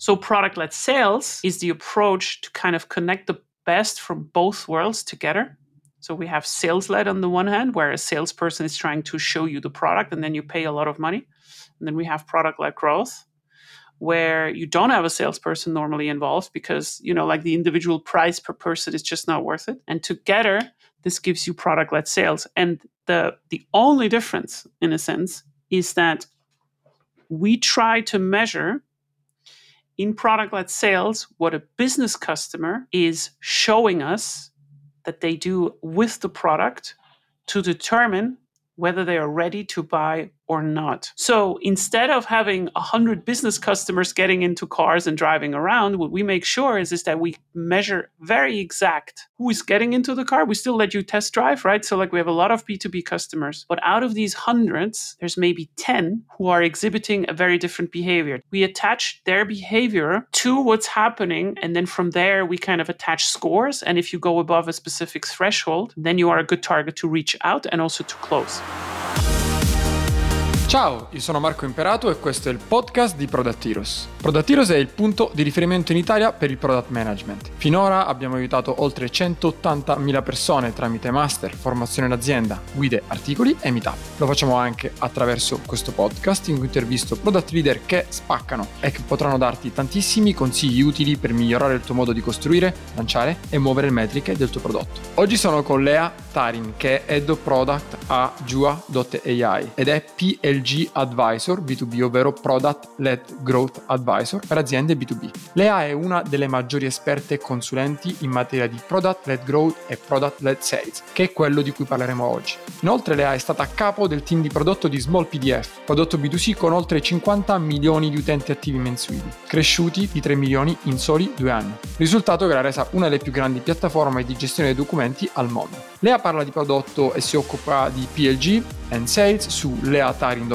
So product-led sales is the approach to kind of connect the best from both worlds together. So we have sales-led on the one hand, where a salesperson is trying to show you the product and then you pay a lot of money. And then we have product-led growth, where you don't have a salesperson normally involved because, you know, like the individual price per person is just not worth it. And together, this gives you product-led sales. And the only difference, in a sense, is that we try to measure in product-led sales what a business customer is showing us that they do with the product to determine whether they are ready to buy or not. So instead of having 100 business customers getting into cars and driving around, what we make sure is that we measure very exact who is getting into the car. We still let you test drive, right? So like we have a lot of B2B customers, but out of these hundreds, there's maybe 10 who are exhibiting a very different behavior. We attach their behavior to what's happening. And then from there, we kind of attach scores. And if you go above a specific threshold, then you are a good target to reach out and also to close. Ciao, io sono Marco Imperato e questo è il podcast di Product Heroes. Product Heroes è il punto di riferimento in Italia per il product management. Finora abbiamo aiutato oltre 180.000 persone tramite master, formazione d'azienda, guide, articoli e meetup. Lo facciamo anche attraverso questo podcast in cui intervisto product leader che spaccano e che potranno darti tantissimi consigli utili per migliorare il tuo modo di costruire, lanciare e muovere le metriche del tuo prodotto. Oggi sono con Leah Tharin, che è Head of Product a Jua.ai ed è PL Advisor B2B, ovvero Product-Led Growth Advisor per aziende B2B. Leah è una delle maggiori esperte consulenti in materia di Product-Led Growth e Product-Led Sales, che è quello di cui parleremo oggi. Inoltre Leah è stata a capo del team di prodotto di SmallPDF, prodotto B2C con oltre 50 milioni di utenti attivi mensuali, cresciuti di 3 milioni in soli 2 anni. Risultato che l'ha resa una delle più grandi piattaforme di gestione dei documenti al mondo. Leah parla di prodotto e si occupa di PLG and Sales su leahtharin.com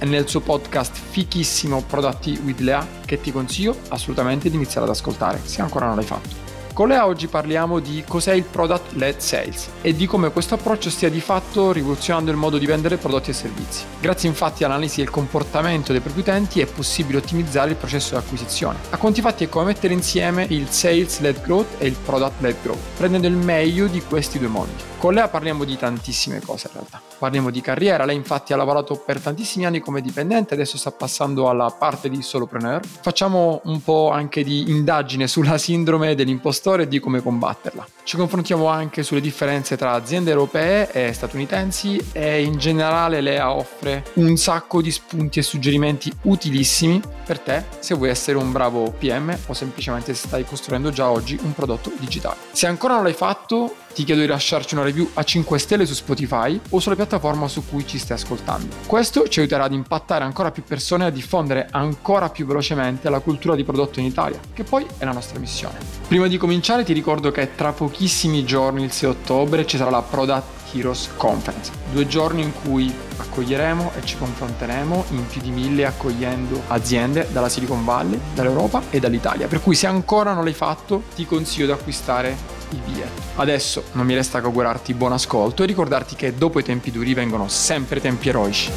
e nel suo podcast Fichissimo ProducTea with Leah, che ti consiglio assolutamente di iniziare ad ascoltare se ancora non l'hai fatto. Con Leah oggi parliamo di cos'è il Product-Led Sales e di come questo approccio stia di fatto rivoluzionando il modo di vendere prodotti e servizi. Grazie infatti all'analisi del comportamento dei propri utenti è possibile ottimizzare il processo di acquisizione. A conti fatti è come mettere insieme il Sales-Led Growth e il Product-Led Growth, prendendo il meglio di questi due mondi. Con Leah parliamo di tantissime cose in realtà. Parliamo di carriera, lei infatti ha lavorato per tantissimi anni come dipendente, adesso sta passando alla parte di solopreneur. Facciamo un po' anche di indagine sulla sindrome dell'impostore e di come combatterla. Ci confrontiamo anche sulle differenze tra aziende europee e statunitensi e in generale Leah offre un sacco di spunti e suggerimenti utilissimi per te se vuoi essere un bravo PM o semplicemente se stai costruendo già oggi un prodotto digitale. Se ancora non l'hai fatto, ti chiedo di lasciarci una review a 5 stelle su Spotify o sulla piattaforma su cui ci stai ascoltando. Questo ci aiuterà ad impattare ancora più persone e a diffondere ancora più velocemente la cultura di prodotto in Italia, che poi è la nostra missione. Prima di cominciare ti ricordo che tra pochissimi giorni, il 6 ottobre, ci sarà la Product Heroes Conference, 2 giorni in cui accoglieremo e ci confronteremo in più di 1000 accogliendo aziende dalla Silicon Valley, dall'Europa e dall'Italia, per cui se ancora non l'hai fatto ti consiglio di acquistare il biglietto. Adesso non mi resta che augurarti buon ascolto e ricordarti che dopo i tempi duri vengono sempre tempi eroici.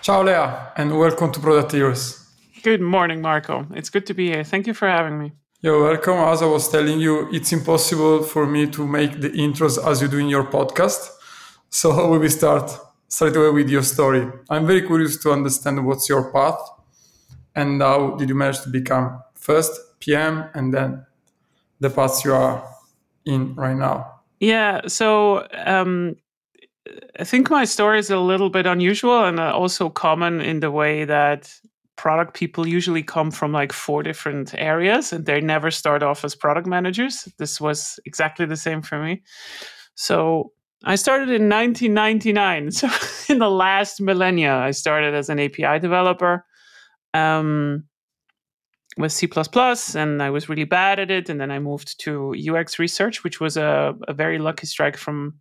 Ciao Leah and welcome to Product Heroes. Good morning Marco, it's good to be here, thank you for having me. You're welcome. As I was telling you, it's impossible for me to make the intros as you do in your podcast. So how will we start straight away with your story? I'm very curious to understand what's your path and how did you manage to become first PM and then the path you are in right now? Yeah, so I think my story is a little bit unusual and also common in the way that product people usually come from like 4 different areas and they never start off as product managers. This was exactly the same for me. So I started in 1999. So in the last millennia, I started as an API developer with C++, and I was really bad at it. And then I moved to UX research, which was a very lucky strike from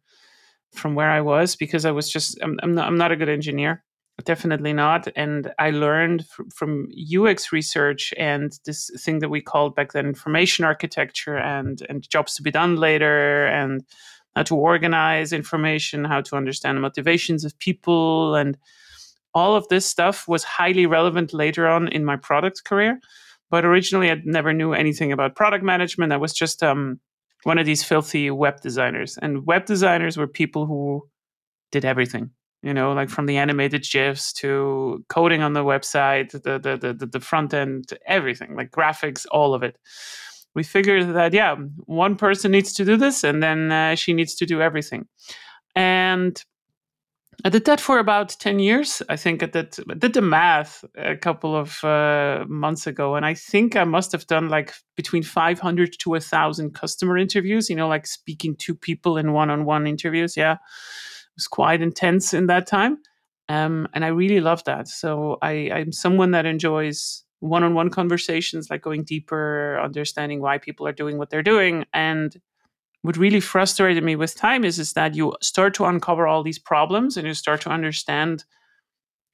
where I was, because I was just, I'm not a good engineer. Definitely not. And I learned from UX research and this thing that we called back then information architecture and jobs to be done later and how to organize information, how to understand the motivations of people and All of this stuff was highly relevant later on in my product career. But originally, I never knew anything about product management. I was just one of these filthy web designers. And web designers were people who did everything, you know, like from the animated GIFs to coding on the website, the front end, everything, like graphics, all of it. We figured that, yeah, one person needs to do this, and then she needs to do everything. And I did that for about 10 years. I think I did the math a couple of months ago, and I think I must have done like between 500 to 1,000 customer interviews, you know, like speaking to people in one-on-one interviews. Yeah, it was quite intense in that time. And I really love that. So I'm someone that enjoys one-on-one conversations, like going deeper, understanding why people are doing what they're doing. And what really frustrated me with time is that you start to uncover all these problems and you start to understand,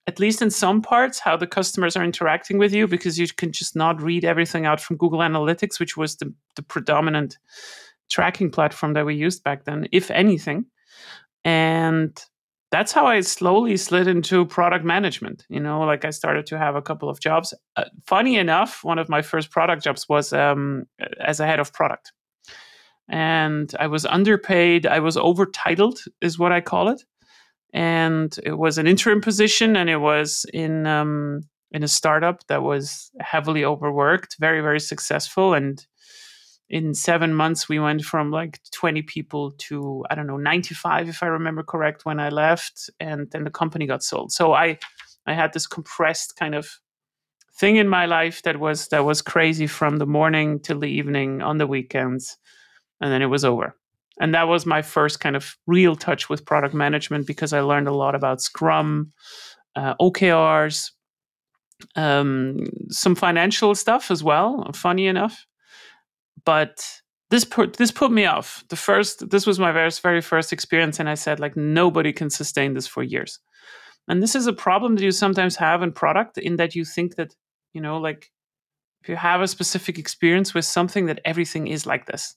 at least in some parts, how the customers are interacting with you, because you can just not read everything out from Google Analytics, which was the predominant tracking platform that we used back then, if anything. And that's how I slowly slid into product management. You know, like I started to have a couple of jobs. Funny enough, one of my first product jobs was as a head of product. And I was underpaid. I was overtitled, is what I call it. And it was an interim position, and it was in a startup that was heavily overworked, very, very successful. And in 7 months, we went from like 20 people to, I don't know, 95, if I remember correct, when I left. And then the company got sold. So I had this compressed kind of thing in my life that was crazy from the morning till the evening on the weekends. And then it was over. And that was my first kind of real touch with product management, because I learned a lot about Scrum, OKRs, some financial stuff as well, funny enough. But this put me off. This was my very first experience. And I said, like, nobody can sustain this for years. And this is a problem that you sometimes have in product, in that you think that, you know, like, if you have a specific experience with something, that everything is like this.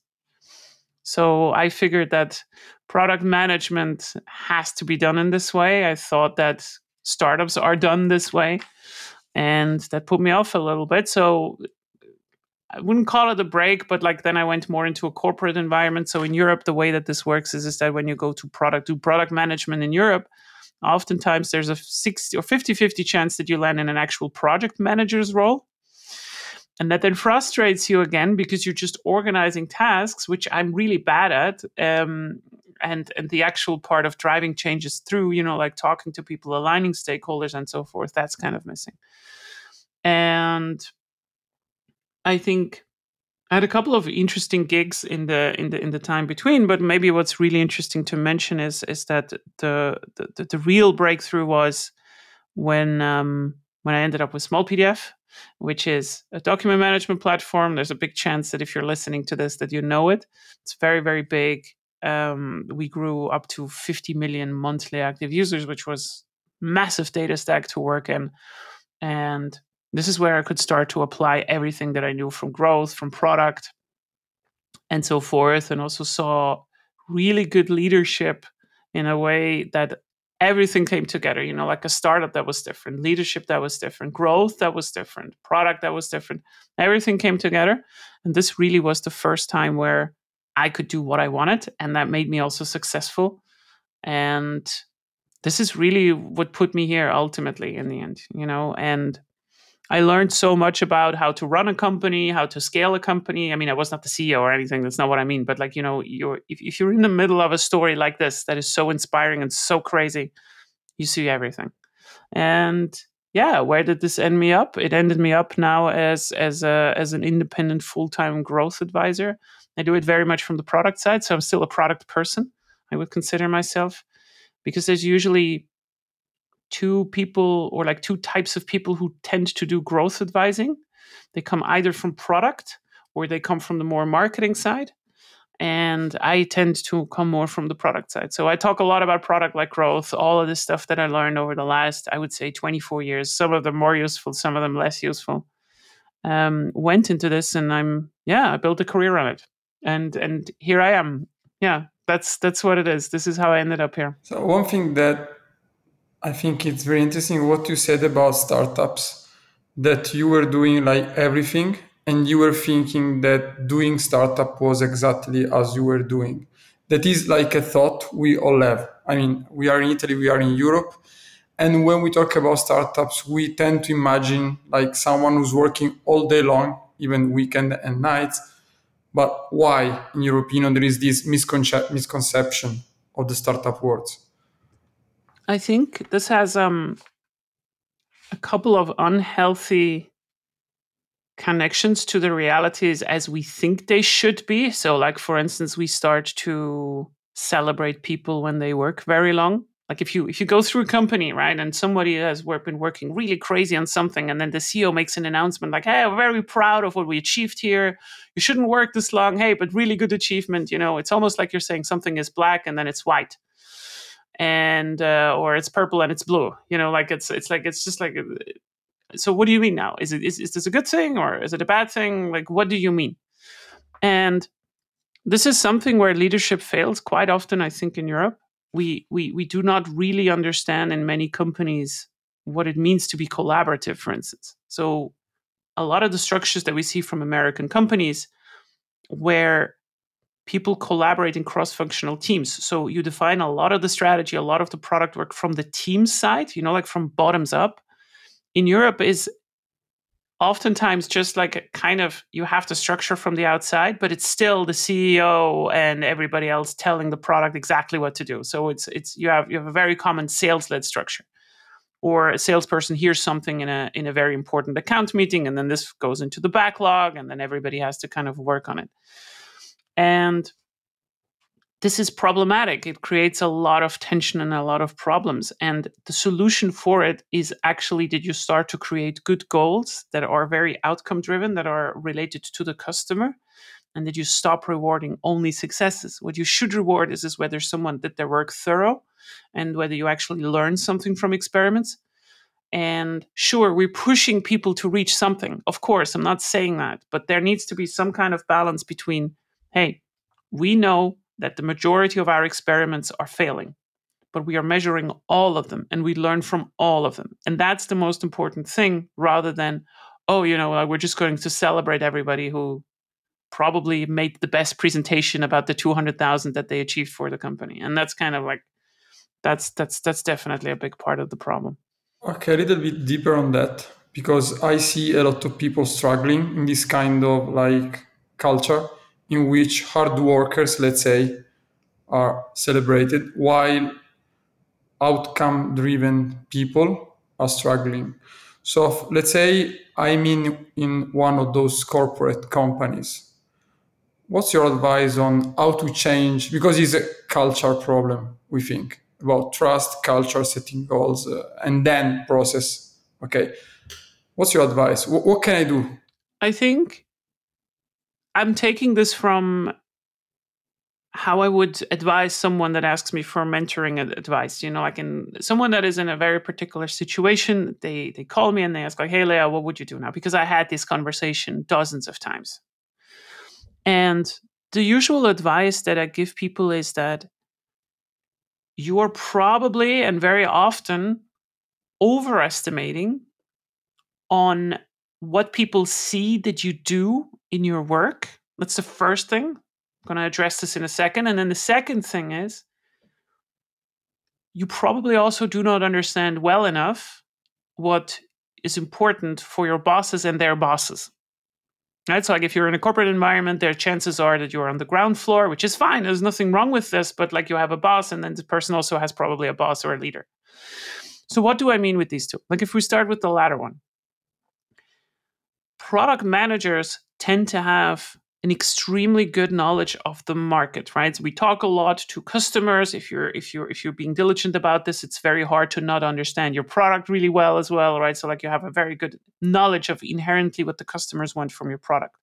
So I figured that product management has to be done in this way. I thought that startups are done this way, and that put me off a little bit. So I wouldn't call it a break, but like then I went more into a corporate environment. So in Europe, the way that this works is that when you go to do product management in Europe, oftentimes there's a 60 or 50-50 chance that you land in an actual project manager's role. And that then frustrates you again, because you're just organizing tasks, which I'm really bad at. And the actual part of driving changes through, you know, like talking to people, aligning stakeholders and so forth, that's kind of missing. And I think I had a couple of interesting gigs in the time between, but maybe what's really interesting to mention is that the real breakthrough was when I ended up with SmallPDF, which is a document management platform. There's a big chance that if you're listening to this, that you know it. It's very, very big. We grew up to 50 million monthly active users, which was massive data stack to work in. And this is where I could start to apply everything that I knew from growth, from product, and so forth. And also saw really good leadership in a way that everything came together, you know, like a startup that was different, leadership that was different, growth that was different, product that was different. Everything came together. And this really was the first time where I could do what I wanted. And that made me also successful. And this is really what put me here ultimately in the end, you know. And I learned so much about how to run a company, how to scale a company. I mean, I was not the CEO or anything. That's not what I mean. But like, you know, if you're in the middle of a story like this that is so inspiring and so crazy, you see everything. And yeah, where did this end me up? It ended me up now as an independent full-time growth advisor. I do it very much from the product side. So I'm still a product person, I would consider myself, because there's usually two people, or like two types of people who tend to do growth advising. They come either from product, or they come from the more marketing side. And I tend to come more from the product side. So I talk a lot about product like growth, all of this stuff that I learned over the last, I would say, 24 years, some of them more useful, some of them less useful, went into this, and I built a career on it. And here I am. Yeah, that's what it is. This is how I ended up here. So one thing that I think it's very interesting what you said about startups, that you were doing like everything and you were thinking that doing startup was exactly as you were doing. That is like a thought we all have. I mean, we are in Italy, we are in Europe. And when we talk about startups, we tend to imagine like someone who's working all day long, even weekend and nights. But why, in your opinion, there is this misconception of the startup world? I think this has a couple of unhealthy connections to the realities as we think they should be. So like, for instance, we start to celebrate people when they work very long. Like if you go through a company, right, and somebody has been working really crazy on something, and then the CEO makes an announcement like, hey, I'm very proud of what we achieved here. You shouldn't work this long. Hey, but really good achievement. You know, it's almost like you're saying something is black and then it's white, and or it's purple and it's blue. You know, like it's just like. So what do you mean now? Is this a good thing or is it a bad thing? Like, what do you mean? And this is something where leadership fails quite often, I think, in Europe. We do not really understand in many companies what it means to be collaborative, for instance. So a lot of the structures that we see from American companies where people collaborate in cross-functional teams. So you define a lot of the strategy, a lot of the product work from the team side, you know, like from bottoms up. In Europe is oftentimes just like a kind of, you have to structure from the outside, but it's still the CEO and everybody else telling the product exactly what to do. So you have a very common sales-led structure, or a salesperson hears something in a very important account meeting, and then this goes into the backlog, and then everybody has to kind of work on it. And this is problematic. It creates a lot of tension and a lot of problems. And the solution for it is actually that you start to create good goals that are very outcome driven, that are related to the customer, and that you stop rewarding only successes. What you should reward is whether someone did their work thorough and whether you actually learn something from experiments. And sure, we're pushing people to reach something. Of course, I'm not saying that, but there needs to be some kind of balance between, hey, we know that the majority of our experiments are failing, but we are measuring all of them and we learn from all of them. And that's the most important thing, rather than, oh, you know, we're just going to celebrate everybody who probably made the best presentation about the 200,000 that they achieved for the company. And that's kind of like, that's definitely a big part of the problem. Okay, a little bit deeper on that, because I see a lot of people struggling in this kind of like culture, in which hard workers, let's say, are celebrated, while outcome-driven people are struggling. So let's say I'm in one of those corporate companies. What's your advice on how to change? Because it's a culture problem, we think, about trust, culture, setting goals, and then process. Okay, what's your advice? What can I do? I think I'm taking this from how I would advise someone that asks me for mentoring advice. You know, like someone that is in a very particular situation, they call me and they ask like, hey, Leah, what would you do now? Because I had this conversation dozens of times. And the usual advice that I give people is that you are probably and very often overestimating on what people see that you do in your work. That's the first thing. I'm going to address this in a second. And then the second thing is, you probably also do not understand well enough what is important for your bosses and their bosses. Right? So like if you're in a corporate environment, there chances are that you're on the ground floor, which is fine. There's nothing wrong with this, but like you have a boss, and then the person also has probably a boss or a leader. So what do I mean with these two? Like if we start with the latter one, product managers tend to have an extremely good knowledge of the market, right? So we talk a lot to customers. If you're being diligent about this, it's very hard to not understand your product really well as well, right? So like you have a very good knowledge of inherently what the customers want from your product.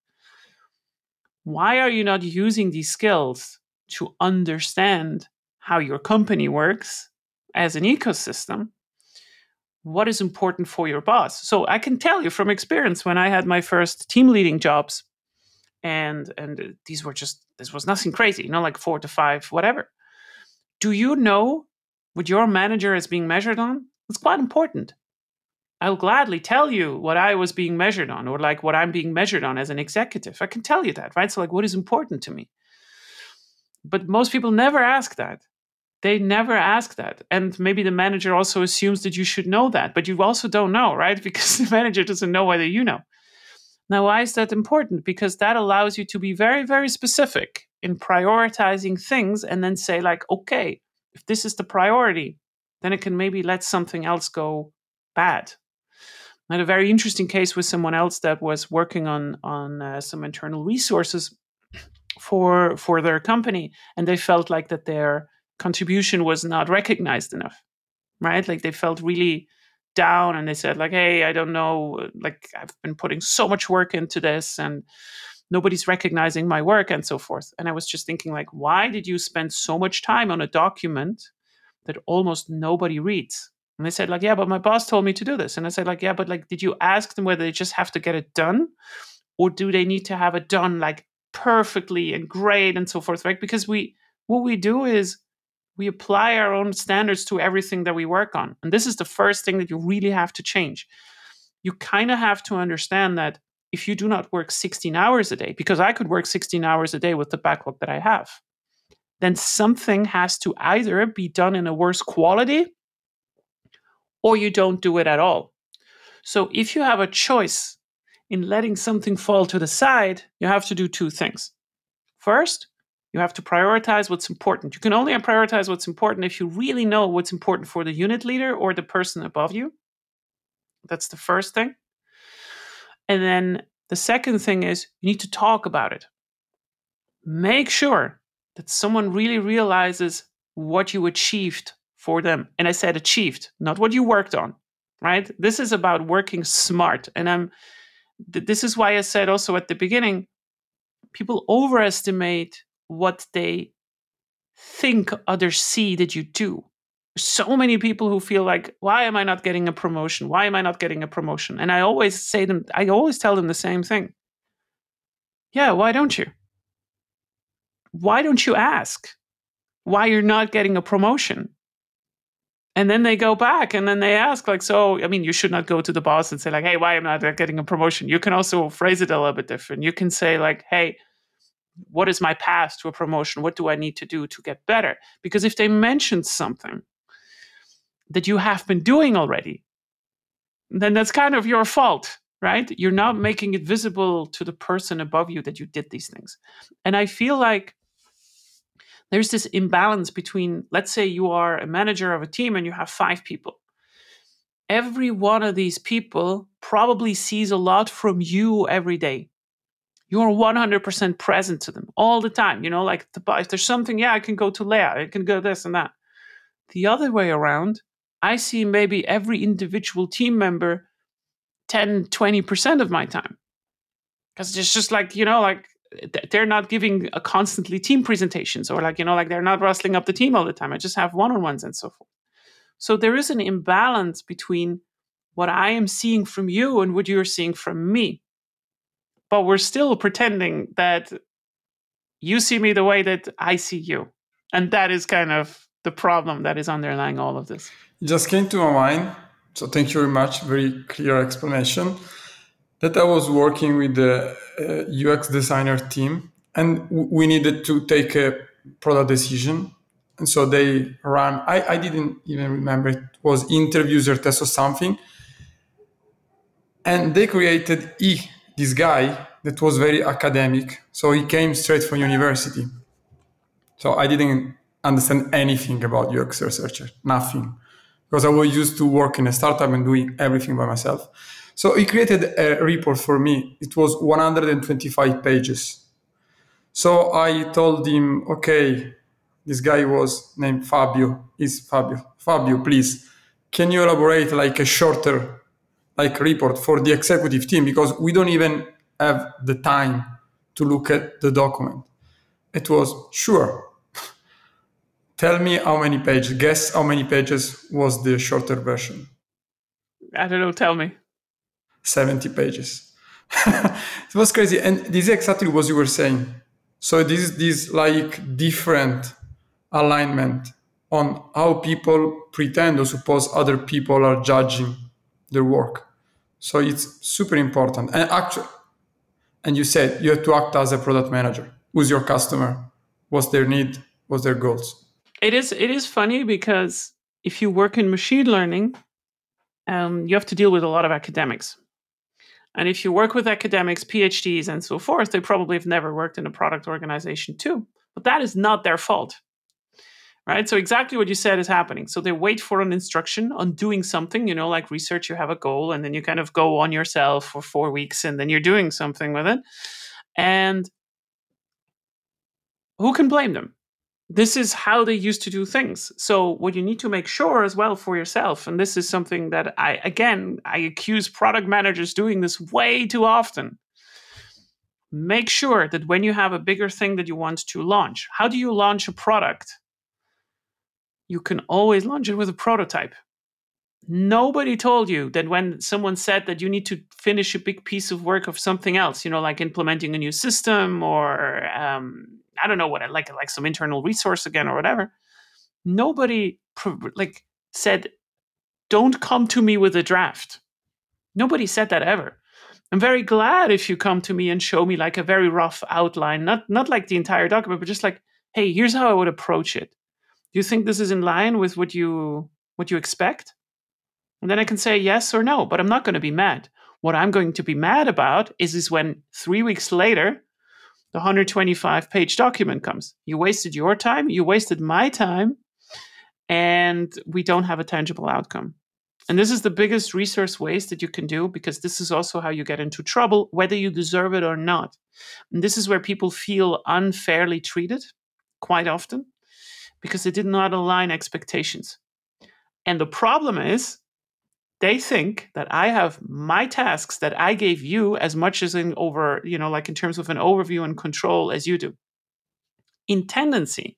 Why are you not using these skills to understand how your company works as an ecosystem? What is important for your boss? So I can tell you from experience, when I had my first team leading jobs, and this was nothing crazy, you know, like 4 to 5, whatever. Do you know what your manager is being measured on is quite important. I'll gladly tell you what I was being measured on, or like what I'm being measured on as an executive. I can tell you that, right? So like, what is important to me? But most people never ask that. They never ask that. And maybe the manager also assumes that you should know that, but you also don't know, right? Because the manager doesn't know whether you know. Now, why is that important? Because that allows you to be very, very specific in prioritizing things and then say like, okay, if this is the priority, then it can maybe let something else go bad. I had a very interesting case with someone else that was working on some internal resources for their company, and they felt like that their contribution was not recognized enough, right? Like they felt really down, and they said like, hey, I don't know, like I've been putting so much work into this and nobody's recognizing my work and so forth. And I was just thinking like, why did you spend so much time on a document that almost nobody reads? And they said like, yeah, but my boss told me to do this. And I said like, yeah, but like, did you ask them whether they just have to get it done, or do they need to have it done like perfectly and great and so forth, right? Because what we do is we apply our own standards to everything that we work on. And this is the first thing that you really have to change. You kind of have to understand that if you do not work 16 hours a day, because I could work 16 hours a day with the backlog that I have, then something has to either be done in a worse quality, or you don't do it at all. So if you have a choice in letting something fall to the side, you have to do two things. First, you have to prioritize what's important. You can only prioritize what's important if you really know what's important for the unit leader or the person above you. That's the first thing. And then the second thing is you need to talk about it. Make sure that someone really realizes what you achieved for them. And I said achieved, not what you worked on, right? This is about working smart. And this is why I said also at the beginning, people overestimate what they think others see that you do. So many people who feel like, why am I not getting a promotion? Why am I not getting a promotion? And I always tell them the same thing. Yeah, why don't you? Why don't you ask why you're not getting a promotion? And then they go back and then they ask like, so, I mean, you should not go to the boss and say like, hey, why am I not getting a promotion? You can also phrase it a little bit different. You can say like, hey, what is my path to a promotion? What do I need to do to get better? Because if they mention something that you have been doing already, then that's kind of your fault, right? You're not making it visible to the person above you that you did these things. And I feel like there's this imbalance between, let's say you are a manager of a team and you have 5 people. Every one of these people probably sees a lot from you every day. You are 100% present to them all the time. You know, like if there's something, yeah, I can go to Leah, I can go this and that. The other way around, I see maybe every individual team member 10, 20% of my time. Because it's just like, you know, like they're not giving a constantly team presentations, or like, you know, like they're not rustling up the team all the time. I just have one-on-ones and so forth. So there is an imbalance between what I am seeing from you and what you're seeing from me. But we're still pretending that you see me the way that I see you. And that is kind of the problem that is underlying all of this. It just came to my mind. So thank you very much. Very clear explanation. That I was working with the UX designer team, and we needed to take a product decision. And so they ran, I didn't even remember, it was interviews or tests or something. And they created this guy that was very academic. So he came straight from university. So I didn't understand anything about UX researcher, nothing. Because I was used to work in a startup and doing everything by myself. So he created a report for me. It was 125 pages. So I told him, okay, this guy was named Fabio. He's Fabio. Fabio, please, can you elaborate like a shorter report for the executive team, because we don't even have the time to look at the document. It was, sure, tell me how many pages, guess how many pages was the shorter version. I don't know, tell me. 70 pages. It was crazy. And this is exactly what you were saying. So this is this like different alignment on how people pretend or suppose other people are judging their work. So it's super important. And actually, and you said you have to act as a product manager. Who's your customer? What's their need? What's their goals? It is funny because if you work in machine learning, you have to deal with a lot of academics. And if you work with academics, PhDs, and so forth, they probably have never worked in a product organization too. But that is not their fault, right? So exactly what you said is happening. So they wait for an instruction on doing something, you know, like research, you have a goal, and then you kind of go on yourself for 4 weeks, and then you're doing something with it. And who can blame them? This is how they used to do things. So what you need to make sure as well for yourself, and this is something that I accuse product managers doing this way too often. Make sure that when you have a bigger thing that you want to launch, how do you launch a product? You can always launch it with a prototype. Nobody told you that when someone said that you need to finish a big piece of work of something else, you know, like implementing a new system or I don't know what I like some internal resource again or whatever. Nobody said, don't come to me with a draft. Nobody said that ever. I'm very glad if you come to me and show me like a very rough outline, not like the entire document, but just like, hey, here's how I would approach it. Do you think this is in line with what you expect? And then I can say yes or no, but I'm not going to be mad. What I'm going to be mad about is when 3 weeks later, the 125-page document comes. You wasted your time, you wasted my time, and we don't have a tangible outcome. And this is the biggest resource waste that you can do, because this is also how you get into trouble, whether you deserve it or not. And this is where people feel unfairly treated quite often, because they did not align expectations. And the problem is, they think that I have my tasks that I gave you as much as in terms of an overview and control as you do. In tendency,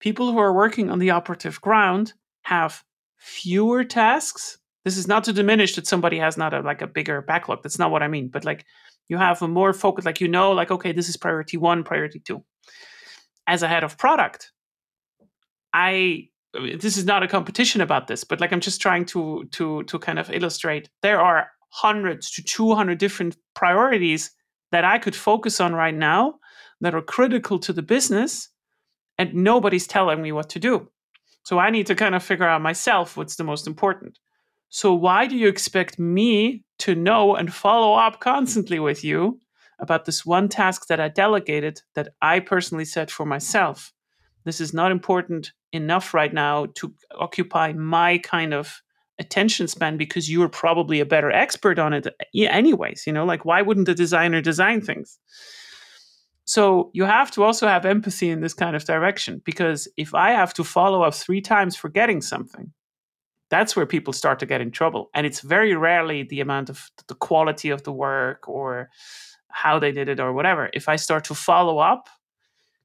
people who are working on the operative ground have fewer tasks. This is not to diminish that somebody has not a bigger backlog. That's not what I mean. But you have a more focus, okay, this is priority one, priority two. As a head of product, this is not a competition about this, but I'm just trying to kind of illustrate there are hundreds to 200 different priorities that I could focus on right now that are critical to the business, and nobody's telling me what to do. So I need to kind of figure out myself what's the most important. So why do you expect me to know and follow up constantly with you about this one task that I delegated that I personally set for myself? This is not important enough right now to occupy my kind of attention span, because you're probably a better expert on it anyways. Why wouldn't the designer design things? So you have to also have empathy in this kind of direction, because if I have to follow up 3 times for getting something, that's where people start to get in trouble. And it's very rarely the amount of the quality of the work or how they did it or whatever. If I start to follow up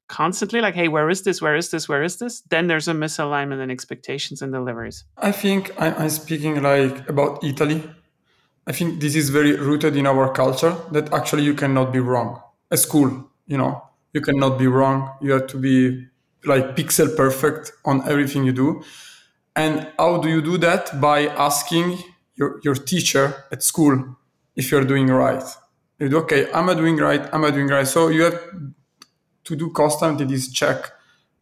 constantly, hey, where is this? Where is this? Where is this? Then there's a misalignment in expectations and deliveries. I think I'm speaking about Italy. I think this is very rooted in our culture that actually you cannot be wrong. At school, you cannot be wrong. You have to be pixel perfect on everything you do. And how do you do that? By asking your teacher at school if you're doing right. You do, okay, am I doing right? Am I doing right? So you have to do constantly this check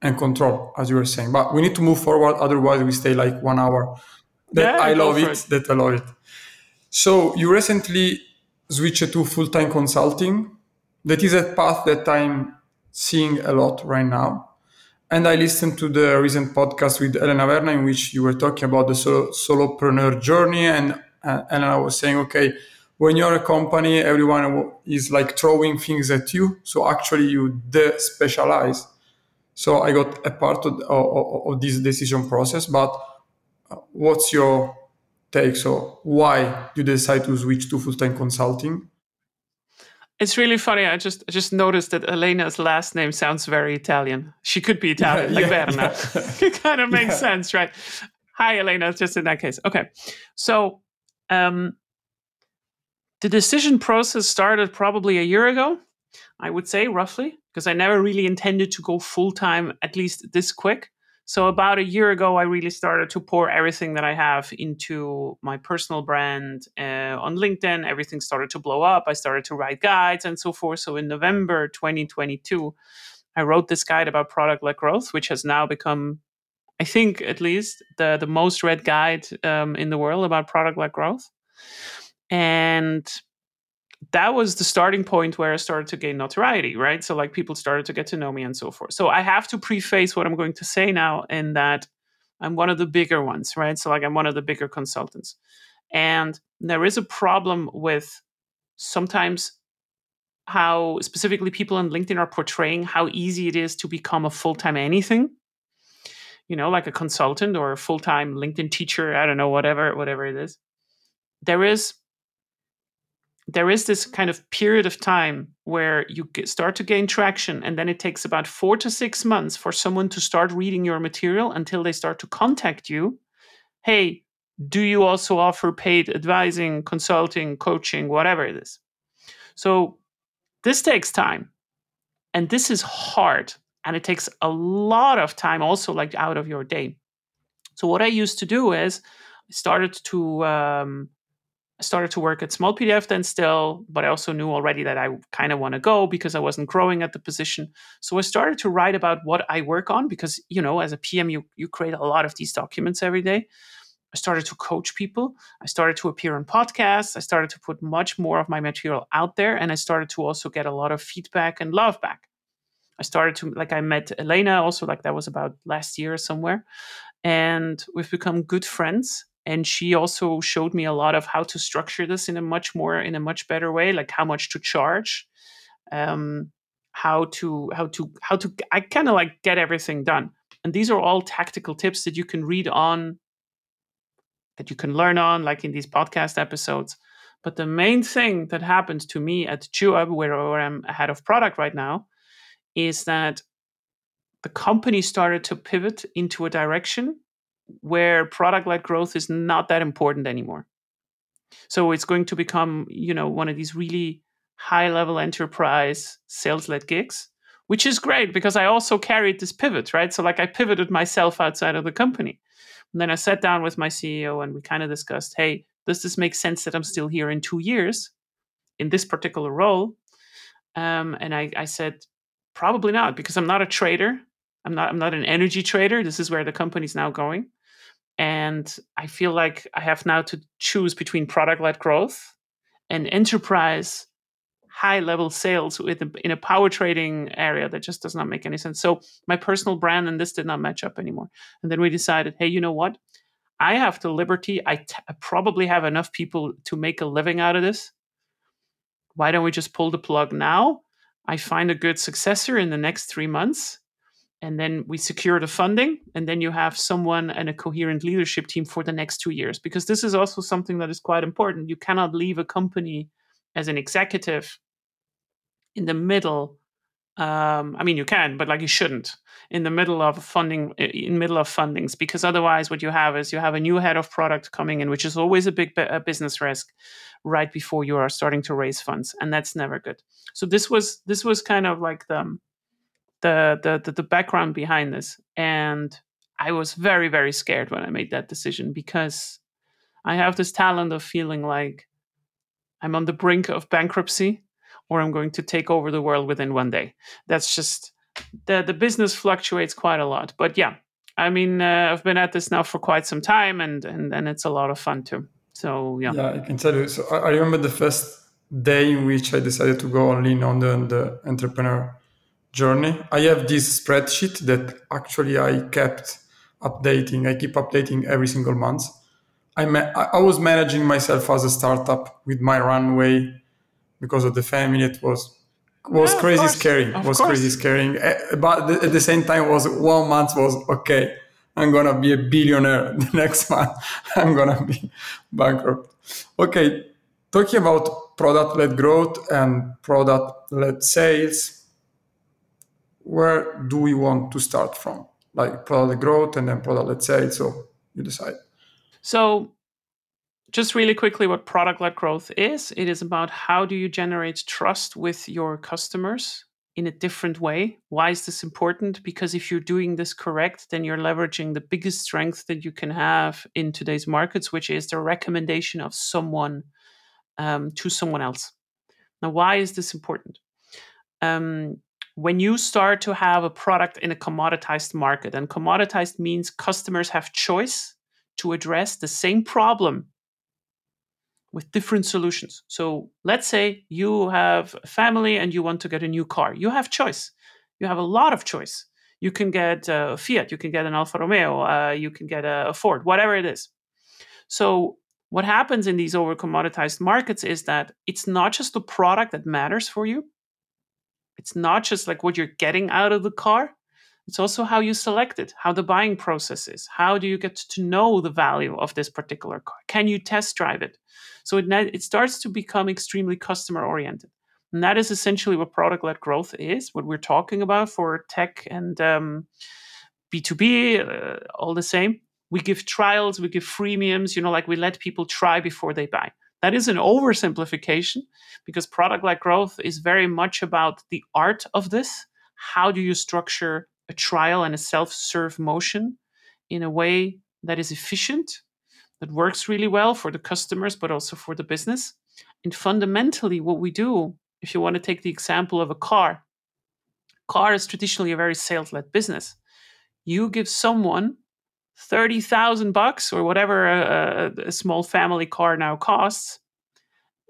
and control, as you were saying. But we need to move forward, otherwise we stay 1 hour. I love it. So you recently switched to full-time consulting. That is a path that I'm seeing a lot right now. And I listened to the recent podcast with Elena Verna, in which you were talking about the solopreneur journey. And Elena was saying, okay, when you're a company, everyone is throwing things at you. So actually you de-specialize. So I got a part of this decision process, but what's your take? So why you decide to switch to full-time consulting? It's really funny. I just noticed that Elena's last name sounds very Italian. She could be Italian, Verna. Yeah. It kind of makes sense, right? Hi, Elena, just in that case. Okay. So, the decision process started probably a year ago, I would say, roughly, because I never really intended to go full-time, at least this quick. So about a year ago, I really started to pour everything that I have into my personal brand on LinkedIn. Everything started to blow up. I started to write guides and so forth. So in November 2022, I wrote this guide about product-led growth, which has now become, I think at least, the most read guide in the world about product-led growth. And that was the starting point where I started to gain notoriety, right? So like people started to get to know me and so forth. So I have to preface what I'm going to say now in that I'm one of the bigger ones, right? So like I'm one of the bigger consultants. And there is a problem with sometimes how specifically people on LinkedIn are portraying how easy it is to become a full-time anything. You know, like a consultant or a full-time LinkedIn teacher, I don't know, whatever it is. There is this kind of period of time where you start to gain traction, and then it takes about 4 to 6 months for someone to start reading your material until they start to contact you. Hey, do you also offer paid advising, consulting, coaching, whatever it is? So this takes time, and this is hard, and it takes a lot of time also like out of your day. So what I used to do is I started to work at SmallPDF then still, but I also knew already that I kind of want to go because I wasn't growing at the position. So I started to write about what I work on because, you know, as a PM, you create a lot of these documents every day. I started to coach people. I started to appear on podcasts. I started to put much more of my material out there. And I started to also get a lot of feedback and love back. I started to, like, I met Elena also, like that was about last year somewhere. And we've become good friends. And she also showed me a lot of how to structure this in a much better way, like how much to charge, how to I kind of like get everything done. And these are all tactical tips that you can read on, that you can learn on, like in these podcast episodes. But the main thing that happened to me at Jua, where I'm head of product right now, is that the company started to pivot into a direction where product-led growth is not that important anymore. So it's going to become, you know, one of these really high-level enterprise sales-led gigs, which is great because I also carried this pivot, right? So like I pivoted myself outside of the company. And then I sat down with my CEO and we kind of discussed, hey, does this make sense that I'm still here in 2 years in this particular role? And I said, probably not, because I'm not a trader. I'm not an energy trader. This is where the company's now going. And I feel like I have now to choose between product-led growth and enterprise high-level sales in a power trading area that just does not make any sense. So my personal brand and this did not match up anymore. And then we decided, hey, you know what? I have the liberty. I probably have enough people to make a living out of this. Why don't we just pull the plug now? I find a good successor in the next 3 months. And then we secure the funding, and then you have someone and a coherent leadership team for the next 2 years. Because this is also something that is quite important. You cannot leave a company as an executive in the middle. I mean, you can, but like you shouldn't in the middle of fundings, because otherwise what you have is you have a new head of product coming in, which is always a big business risk right before you are starting to raise funds. And that's never good. So this was kind of like the background behind this. And I was very, very scared when I made that decision because I have this talent of feeling like I'm on the brink of bankruptcy or I'm going to take over the world within one day. That's just, the business fluctuates quite a lot. But yeah, I mean, I've been at this now for quite some time and it's a lot of fun too. So yeah. Yeah, I can tell you. So I remember the first day in which I decided to go only on the entrepreneur journey. I have this spreadsheet that actually I kept updating. I keep updating every single month. I was managing myself as a startup with my runway because of the family. It was crazy scary. But at the same time, was 1 month was okay. I'm going to be a billionaire. The next month, I'm going to be bankrupt. Okay. Talking about product-led growth and product-led sales, where do we want to start from? Like product growth and then product-led sales, so you decide. So just really quickly what product-led growth is. It is about how do you generate trust with your customers in a different way. Why is this important? Because if you're doing this correct, then you're leveraging the biggest strength that you can have in today's markets, which is the recommendation of someone to someone else. Now, why is this important? When you start to have a product in a commoditized market, and commoditized means customers have choice to address the same problem with different solutions. So let's say you have a family and you want to get a new car. You have choice. You have a lot of choice. You can get a Fiat, you can get an Alfa Romeo, you can get a Ford, whatever it is. So what happens in these over-commoditized markets is that it's not just the product that matters for you. It's not just like what you're getting out of the car. It's also how you select it, how the buying process is. How do you get to know the value of this particular car? Can you test drive it? So it starts to become extremely customer-oriented. And that is essentially what product-led growth is, what we're talking about for tech and B2B, all the same. We give trials, we give freemiums, like we let people try before they buy. That is an oversimplification because product-led growth is very much about the art of this. How do you structure a trial and a self-serve motion in a way that is efficient, that works really well for the customers, but also for the business? And fundamentally, what we do, if you want to take the example of a car is traditionally a very sales-led business. You give someone $30,000 or whatever a small family car now costs.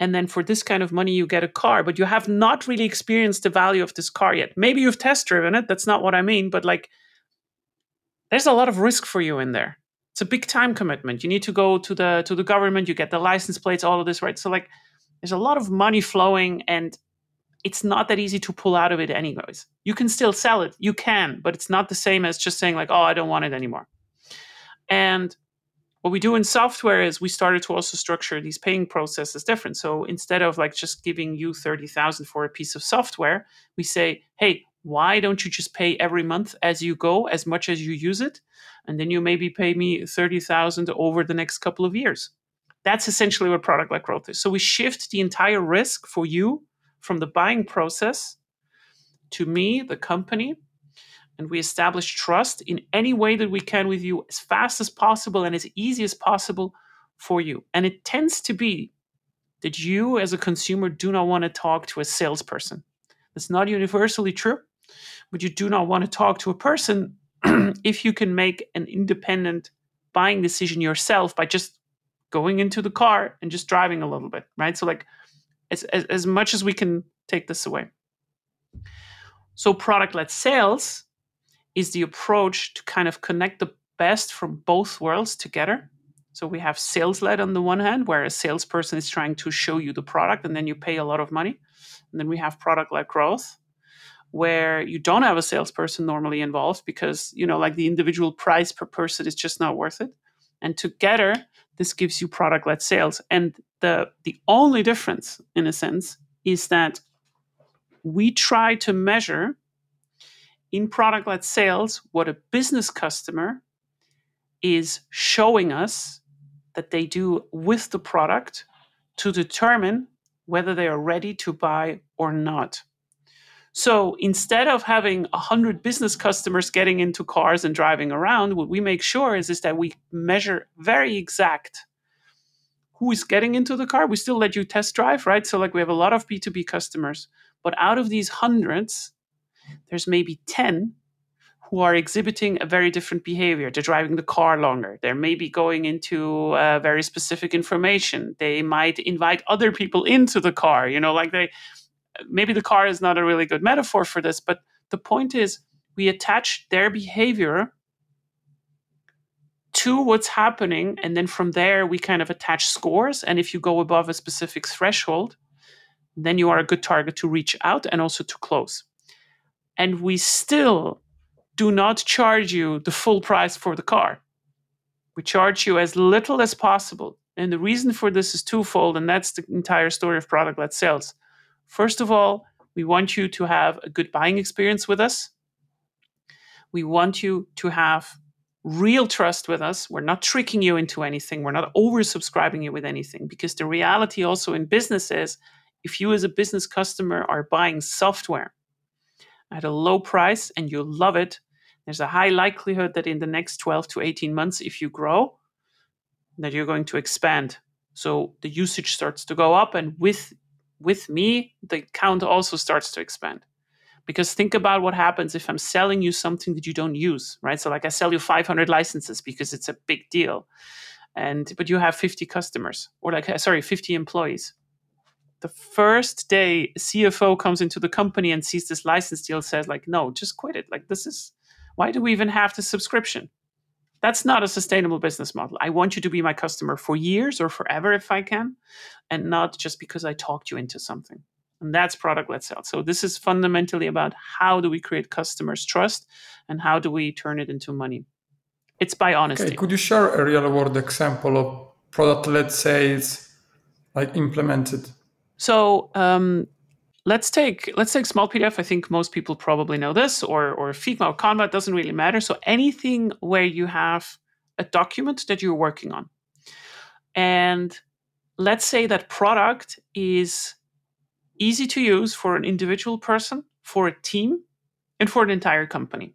And then for this kind of money, you get a car, but you have not really experienced the value of this car yet. Maybe you've test-driven it. That's not what I mean. But there's a lot of risk for you in there. It's a big time commitment. You need to go to the government. You get the license plates, all of this, right? So there's a lot of money flowing, and it's not that easy to pull out of it anyways. You can still sell it. You can, but it's not the same as just saying I don't want it anymore. And what we do in software is we started to also structure these paying processes different. So instead of just giving you $30,000 for a piece of software, we say, hey, why don't you just pay every month as you go, as much as you use it? And then you maybe pay me $30,000 over the next couple of years. That's essentially what product-led growth is. So we shift the entire risk for you from the buying process to me, the company. And we establish trust in any way that we can with you as fast as possible and as easy as possible for you. And it tends to be that you as a consumer do not want to talk to a salesperson. That's not universally true, but you do not want to talk to a person if you can make an independent buying decision yourself by just going into the car and just driving a little bit, right? So as much as we can take this away. So product-led sales is the approach to kind of connect the best from both worlds together. So we have sales-led on the one hand, where a salesperson is trying to show you the product and then you pay a lot of money. And then we have product-led growth, where you don't have a salesperson normally involved because, the individual price per person is just not worth it. And together, this gives you product-led sales. And the only difference, in a sense, is that we try to measure in product-led sales, what a business customer is showing us that they do with the product to determine whether they are ready to buy or not. So instead of having 100 business customers getting into cars and driving around, what we make sure is that we measure very exact who is getting into the car. We still let you test drive, right? So we have a lot of B2B customers, but out of these hundreds, there's maybe 10 who are exhibiting a very different behavior. They're driving the car longer. They're maybe going into very specific information. They might invite other people into the car. Maybe the car is not a really good metaphor for this, but the point is we attach their behavior to what's happening. And then from there, we kind of attach scores. And if you go above a specific threshold, then you are a good target to reach out and also to close. And we still do not charge you the full price for the car. We charge you as little as possible. And the reason for this is twofold, and that's the entire story of product-led sales. First of all, we want you to have a good buying experience with us. We want you to have real trust with us. We're not tricking you into anything. We're not oversubscribing you with anything, because the reality also in business is if you as a business customer are buying software, at a low price and you love it, there's a high likelihood that in the next 12 to 18 months, if you grow, that you're going to expand. So the usage starts to go up, and with me, the count also starts to expand. Because think about what happens if I'm selling you something that you don't use, right? So like I sell you 500 licenses because it's a big deal, but you have 50 customers, or 50 employees. The first day a CFO comes into the company and sees this license deal, says like, no, just quit it. Like, this is, why do we even have the subscription? That's not a sustainable business model. I want you to be my customer for years or forever if I can, and not just because I talked you into something. And that's product-led sales. So this is fundamentally about how do we create customers' trust and how do we turn it into money? It's by honesty. Okay, could you share a real-world example of product-led sales, like implemented? So let's take SmallPDF. I think most people probably know this, or Figma or Canva. It doesn't really matter. So anything where you have a document that you're working on, and let's say that product is easy to use for an individual person, for a team, and for an entire company.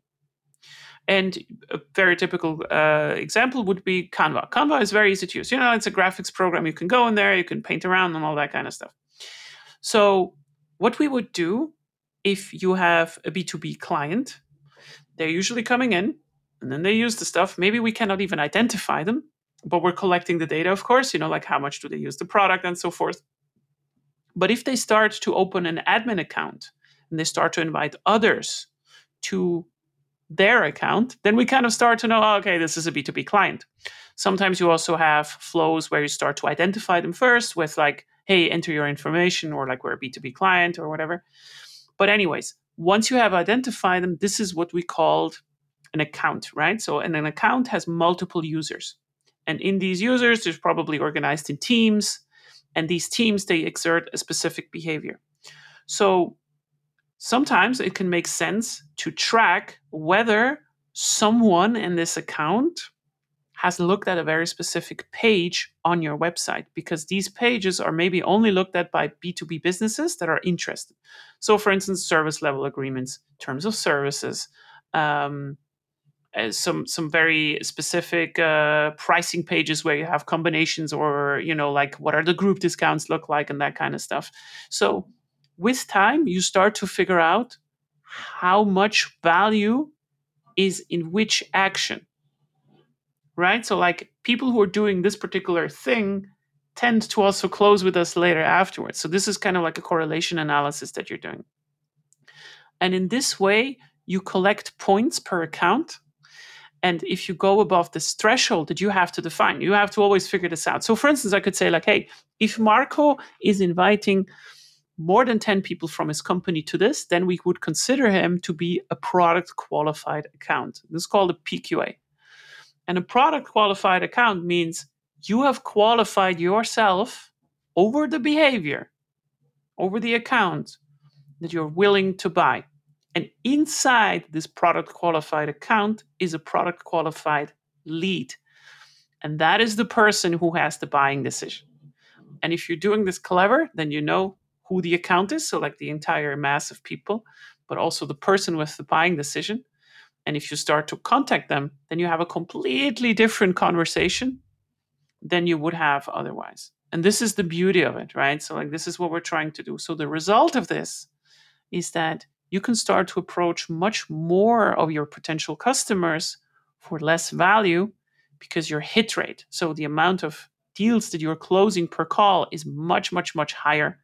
And a very typical example would be Canva. Canva is very easy to use. You know, it's a graphics program. You can go in there, you can paint around and all that kind of stuff. So what we would do if you have a B2B client, they're usually coming in and then they use the stuff. Maybe we cannot even identify them, but we're collecting the data, of course, you know, like how much do they use the product and so forth. But if they start to open an admin account and they start to invite others to their account, then we kind of start to know, oh, okay, this is a B2B client. Sometimes you also have flows where you start to identify them first with like, hey, enter your information, or like, we're a B2B client or whatever. But anyways, once you have identified them, this is what we called an account, right? So an account has multiple users. And in these users, they're probably organized in teams. And these teams, they exert a specific behavior. So sometimes it can make sense to track whether someone in this account has looked at a very specific page on your website, because these pages are maybe only looked at by B2B businesses that are interested. So for instance, service level agreements, terms of services, some very specific pricing pages where you have combinations, or, you know, like what are the group discounts look like and that kind of stuff. So with time, you start to figure out how much value is in which action, right? So like people who are doing this particular thing tend to also close with us later afterwards. So this is kind of like a correlation analysis that you're doing. And in this way, you collect points per account. And if you go above this threshold that you have to define, you have to always figure this out. So for instance, I could say like, hey, if Marco is inviting more than 10 people from his company to this, then we would consider him to be a product qualified account. This is called a PQA. And a product qualified account means you have qualified yourself over the behavior, over the account that you're willing to buy. And inside this product qualified account is a product qualified lead. And that is the person who has the buying decision. And if you're doing this clever, then you know who the account is, so like the entire mass of people, but also the person with the buying decision. And if you start to contact them, then you have a completely different conversation than you would have otherwise. And this is the beauty of it, right? So like, this is what we're trying to do. So the result of this is that you can start to approach much more of your potential customers for less value, because your hit rate, so the amount of deals that you're closing per call, is much, much, much higher.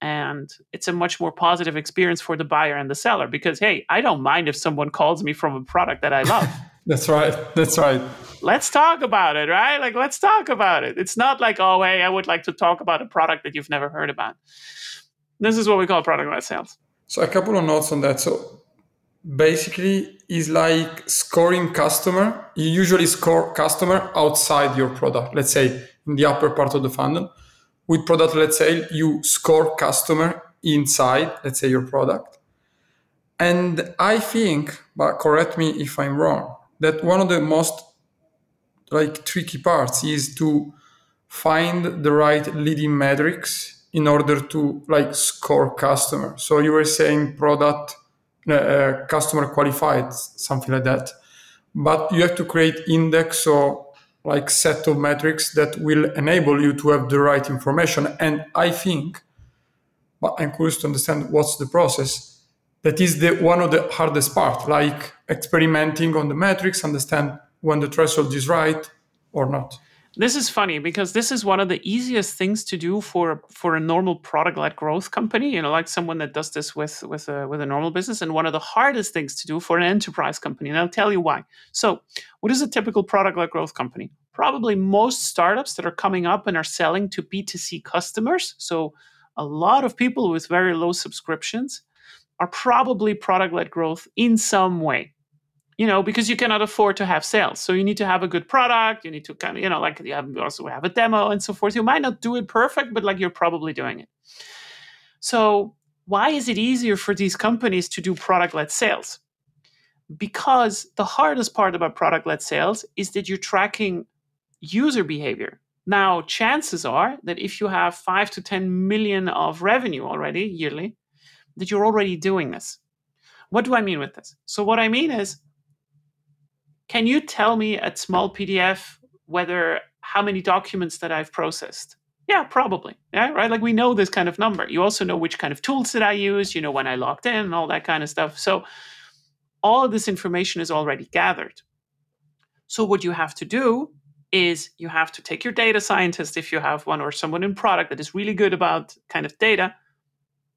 And it's a much more positive experience for the buyer and the seller, because, hey, I don't mind if someone calls me from a product that I love. That's right. Let's talk about it, right? Like, let's talk about it. It's not like, oh, hey, I would like to talk about a product that you've never heard about. This is what we call product-led sales. So a couple of notes on that. So basically, it's like scoring customer. You usually score customer outside your product, let's say in the upper part of the funnel. With product-led sale, you score customer inside, let's say, your product. And I think, but correct me if I'm wrong, that one of the most like tricky parts is to find the right leading metrics in order to like score customer. So you were saying product customer qualified, something like that. But you have to create index or like set of metrics that will enable you to have the right information. And I think, but I'm curious to understand what's the process. That is the one of the hardest part, like experimenting on the metrics, understand when the threshold is right or not. This is funny because this is one of the easiest things to do for a normal product-led growth company, you know, like someone that does this with a normal business, and one of the hardest things to do for an enterprise company. And I'll tell you why. So what is a typical product-led growth company? Probably most startups that are coming up and are selling to B2C customers. So a lot of people with very low subscriptions are probably product-led growth in some way. You know, because you cannot afford to have sales. So you need to have a good product. You need to kind of, you know, like you also have a demo and so forth. You might not do it perfect, but like you're probably doing it. So why is it easier for these companies to do product-led sales? Because the hardest part about product-led sales is that you're tracking user behavior. Now, chances are that if you have 5 to 10 million of revenue already yearly, that you're already doing this. What do I mean with this? So what I mean is, can you tell me at SmallPDF whether how many documents that I've processed? Yeah, probably. Yeah, right. Like we know this kind of number. You also know which kind of tools that I use, you know, when I logged in and all that kind of stuff. So all of this information is already gathered. So what you have to do is you have to take your data scientist, if you have one, or someone in product that is really good about kind of data,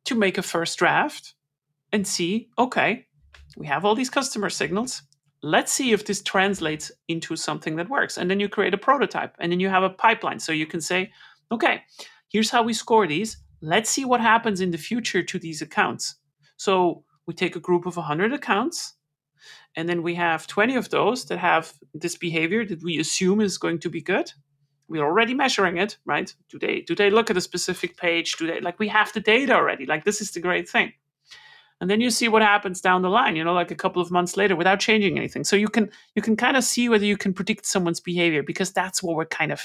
to make a first draft and see, okay, we have all these customer signals. Let's see if this translates into something that works. And then you create a prototype and then you have a pipeline. So you can say, okay, here's how we score these. Let's see what happens in the future to these accounts. So we take a group of 100 accounts and then we have 20 of those that have this behavior that we assume is going to be good. We're already measuring it, right? Do they look at a specific page? Do they, like, we have the data already. Like, this is the great thing. And then you see what happens down the line, you know, like a couple of months later without changing anything. So you can kind of see whether you can predict someone's behavior, because that's what we're kind of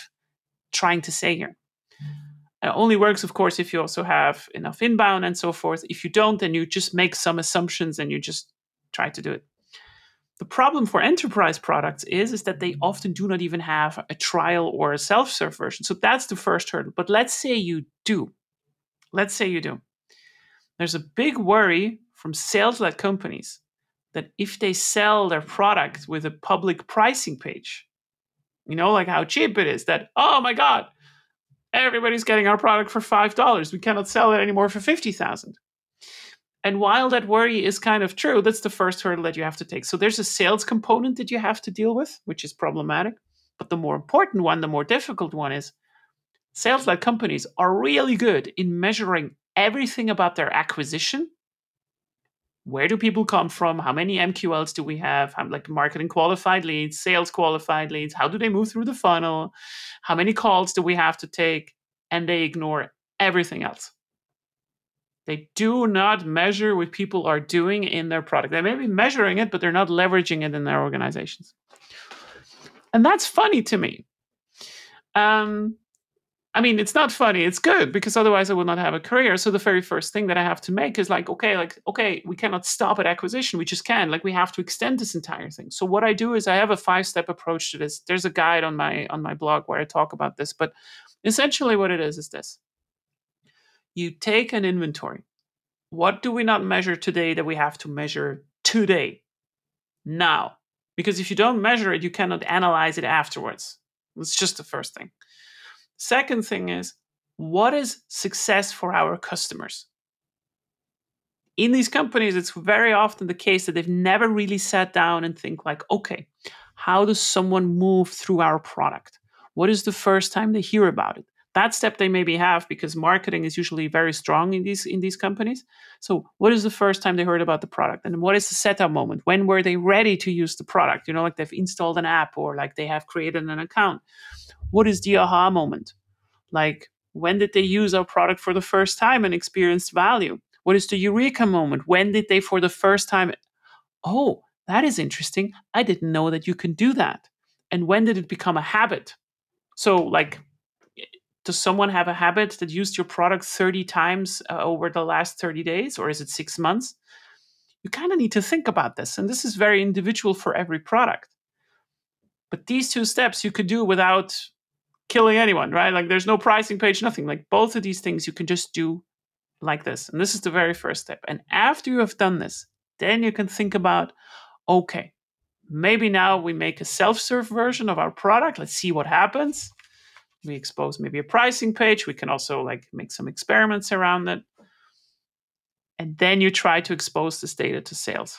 trying to say here. It only works, of course, if you also have enough inbound and so forth. If you don't, then you just make some assumptions and you just try to do it. The problem for enterprise products is that they often do not even have a trial or a self-serve version. So that's the first hurdle. But let's say you do. There's a big worry from sales-led companies that if they sell their product with a public pricing page, you know, like how cheap it is, that, oh my God, everybody's getting our product for $5. We cannot sell it anymore for $50,000. And while that worry is kind of true, that's the first hurdle that you have to take. So there's a sales component that you have to deal with, which is problematic. But the more important one, the more difficult one is, sales-led companies are really good in measuring everything about their acquisition. Where do people come from? How many MQLs do we have? Like marketing qualified leads, sales qualified leads. How do they move through the funnel? How many calls do we have to take? And they ignore everything else. They do not measure what people are doing in their product. They may be measuring it, but they're not leveraging it in their organizations. And that's funny to me. I mean, it's not funny. It's good, because otherwise I would not have a career. So the very first thing that I have to make is like, okay, we cannot stop at acquisition. We just can't. Like, we have to extend this entire thing. So what I do is I have a 5-step approach to this. There's a guide on my blog where I talk about this. But essentially what it is this. You take an inventory. What do we not measure today that we have to measure today? Now. Because if you don't measure it, you cannot analyze it afterwards. It's just the first thing. Second thing is, what is success for our customers? In these companies, it's very often the case that they've never really sat down and think like, okay, how does someone move through our product? What is the first time they hear about it? That step they maybe have, because marketing is usually very strong in these companies. So what is the first time they heard about the product? And what is the setup moment? When were they ready to use the product? You know, like they've installed an app, or like they have created an account. What is the aha moment? Like, when did they use our product for the first time and experienced value? What is the eureka moment? When did they for the first time, oh, that is interesting. I didn't know that you can do that. And when did it become a habit? So like, does someone have a habit that used your product 30 times over the last 30 days? Or is it 6 months? You kind of need to think about this. And this is very individual for every product. But these two steps you could do without killing anyone, right? Like there's no pricing page, nothing. Like both of these things you can just do like this. And this is the very first step. And after you have done this, then you can think about, okay, maybe now we make a self-serve version of our product. Let's see what happens. We expose maybe a pricing page. We can also like make some experiments around it. And then you try to expose this data to sales.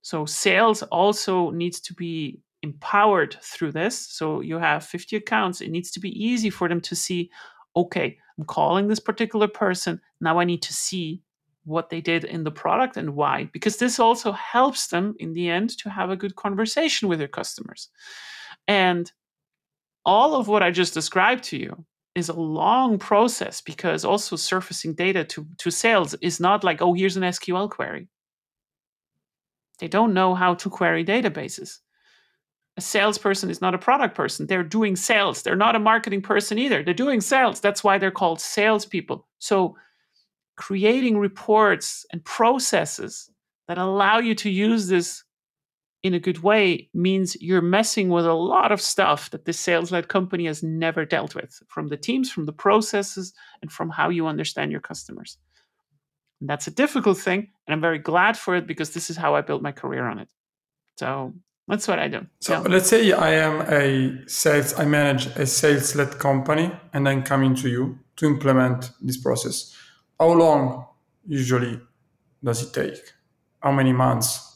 So sales also needs to be empowered through this. So you have 50 accounts. It needs to be easy for them to see, okay, I'm calling this particular person. Now I need to see what they did in the product and why, because this also helps them in the end to have a good conversation with their customers. And all of what I just described to you is a long process, because also surfacing data to sales is not like, oh, here's an SQL query. They don't know how to query databases. A salesperson is not a product person. They're doing sales. They're not a marketing person either. They're doing sales. That's why they're called salespeople. So creating reports and processes that allow you to use this in a good way means you're messing with a lot of stuff that the sales-led company has never dealt with, from the teams, from the processes, and from how you understand your customers. And that's a difficult thing, and I'm very glad for it, because this is how I built my career on it. So that's what I do. So yeah. Let's say I manage a sales-led company, and I'm coming to you to implement this process. How long usually does it take? How many months?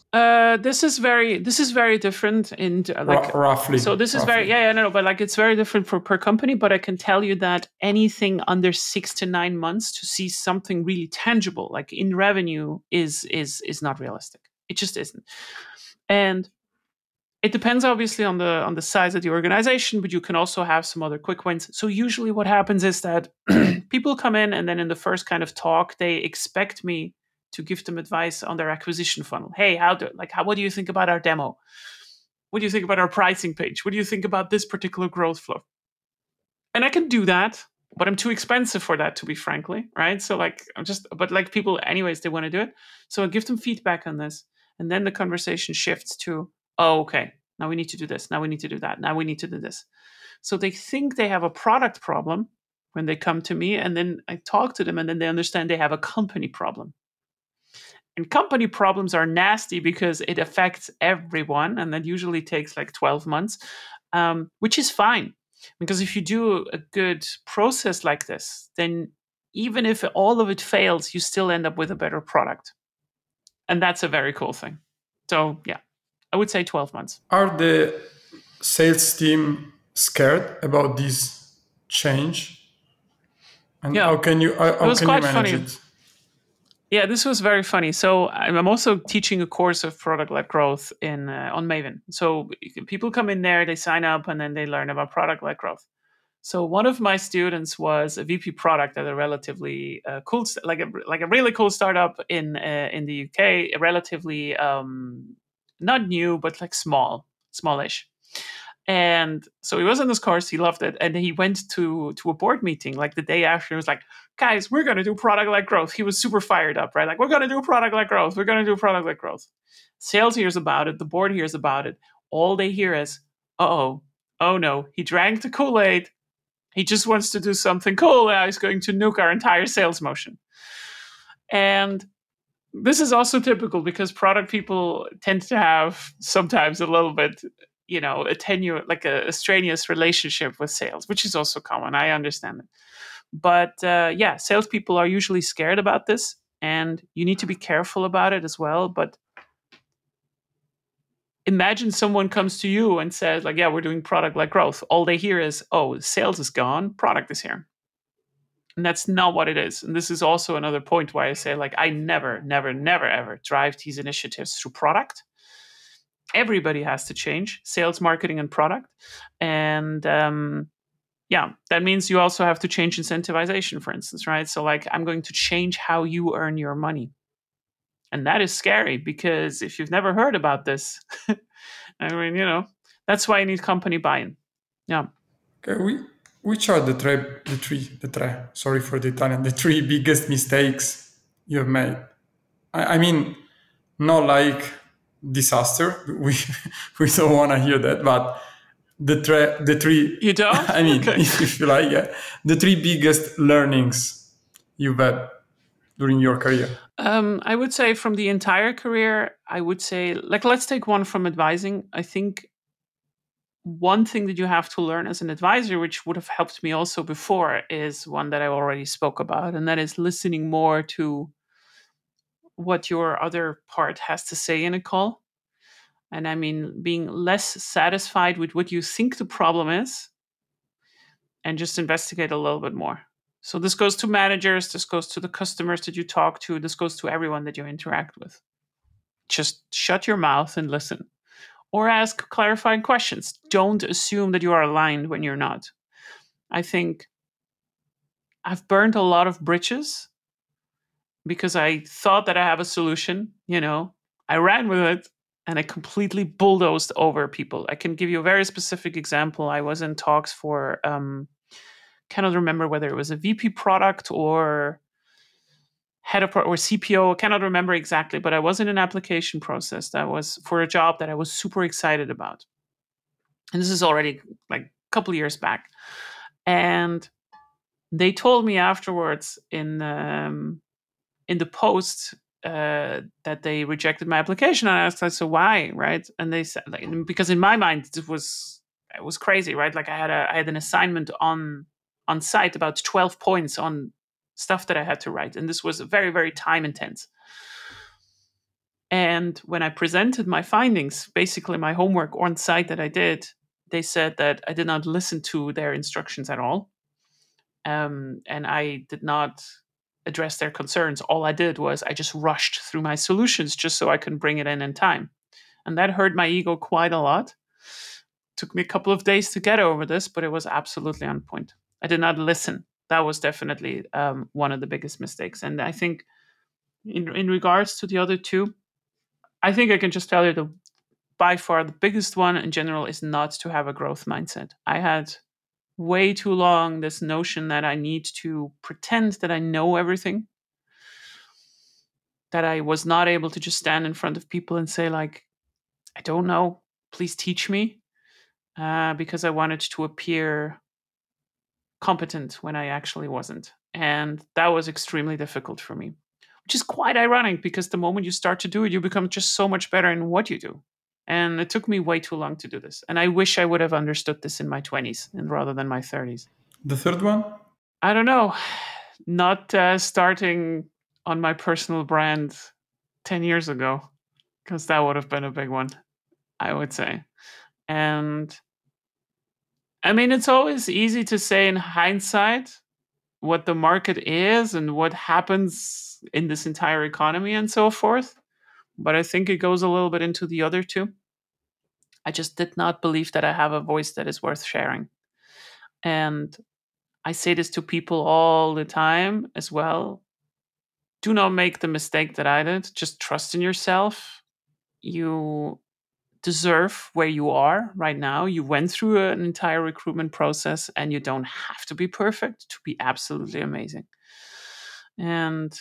This is very different in like roughly. So this roughly. Is very it's very different per company. But I can tell you that anything under 6 to 9 months to see something really tangible, like in revenue, is not realistic. It just isn't. And it depends obviously on the size of the organization, but you can also have some other quick wins. So usually what happens is that people come in, and then in the first kind of talk, they expect me to give them advice on their acquisition funnel. Hey, what do you think about our demo? What do you think about our pricing page? What do you think about this particular growth flow? And I can do that, but I'm too expensive for that, to be frankly, right? So people anyways, they want to do it. So I give them feedback on this, and then the conversation shifts to, oh, okay, now we need to do this. Now we need to do that. Now we need to do this. So they think they have a product problem when they come to me, and then I talk to them, and then they understand they have a company problem. And company problems are nasty because it affects everyone, and that usually takes like 12 months, which is fine. Because if you do a good process like this, then even if all of it fails, you still end up with a better product. And that's a very cool thing. So yeah, I would say 12 months. Are the sales team scared about this change? And yeah. How can you manage it? Yeah, this was very funny. So I'm also teaching a course of product-led growth on Maven. So people come in there, they sign up, and then they learn about product-led growth. So one of my students was a VP product at a relatively cool, like a really cool startup in the UK, relatively not new, but like smallish. And so he was in this course, he loved it, and he went to a board meeting like the day after. He was like, guys, we're going to do product-led growth. He was super fired up, right? Like, we're going to do product-led growth. We're going to do product-led growth. Sales hears about it. The board hears about it. All they hear is, oh no, he drank the Kool-Aid. He just wants to do something cool. Now he's going to nuke our entire sales motion. And this is also typical because product people tend to have sometimes a little bit a strenuous relationship with sales, which is also common. I understand it. But salespeople are usually scared about this, and you need to be careful about it as well. But imagine someone comes to you and says, like, yeah, we're doing product-led growth. All they hear is, oh, sales is gone, product is here. And that's not what it is. And this is also another point why I say, like, I never, ever drive these initiatives through product. Everybody has to change, sales, marketing, and product. And that means you also have to change incentivization, for instance, right? So like, I'm going to change how you earn your money. And that is scary because if you've never heard about this, that's why you need company buy-in. Yeah. Okay. Which are the three biggest mistakes you've made? I mean, not like disaster. We don't want to hear that, but the three. You don't? I mean, okay. If you like, yeah, the three biggest learnings you've had during your career. I would say from the entire career, I would say, like, let's take one from advising. I think one thing that you have to learn as an advisor, which would have helped me also before, is one that I already spoke about, and that is listening more to what your other part has to say in a call. And I mean, being less satisfied with what you think the problem is and just investigate a little bit more. So this goes to managers, this goes to the customers that you talk to, this goes to everyone that you interact with. Just shut your mouth and listen. Or ask clarifying questions. Don't assume that you are aligned when you're not. I think I've burned a lot of bridges because I thought that I have a solution. You know, I ran with it and I completely bulldozed over people. I can give you a very specific example. I was in talks for, cannot remember whether it was a VP product or head of or CPO, I cannot remember exactly, but I was in an application process that was for a job that I was super excited about. And this is already like a couple of years back. And they told me afterwards in the post that they rejected my application. And I asked, like, so why, right? And they said, like, because in my mind, it was crazy, right? Like I had an assignment on site about 12 points on stuff that I had to write. And this was very, very time intense. And when I presented my findings, basically my homework on site that I did, they said that I did not listen to their instructions at all. And I did not address their concerns. All I did was I just rushed through my solutions just so I could bring it in time. And that hurt my ego quite a lot. Took me a couple of days to get over this, but it was absolutely on point. I did not listen. That was definitely one of the biggest mistakes. And I think in regards to the other two, I think I can just tell you that by far the biggest one in general is not to have a growth mindset. I had way too long this notion that I need to pretend that I know everything, that I was not able to just stand in front of people and say, like, I don't know, please teach me, because I wanted to appear competent when I actually wasn't. And that was extremely difficult for me, which is quite ironic because the moment you start to do it, you become just so much better in what you do. And it took me way too long to do this. And I wish I would have understood this in my 20s and rather than my 30s. The third one? I don't know. Not starting on my personal brand 10 years ago, because that would have been a big one, I would say. And I mean, it's always easy to say in hindsight what the market is and what happens in this entire economy and so forth. But I think it goes a little bit into the other two. I just did not believe that I have a voice that is worth sharing. And I say this to people all the time as well. Do not make the mistake that I did. Just trust in yourself. You deserve where you are right now. You went through an entire recruitment process and you don't have to be perfect to be absolutely amazing. And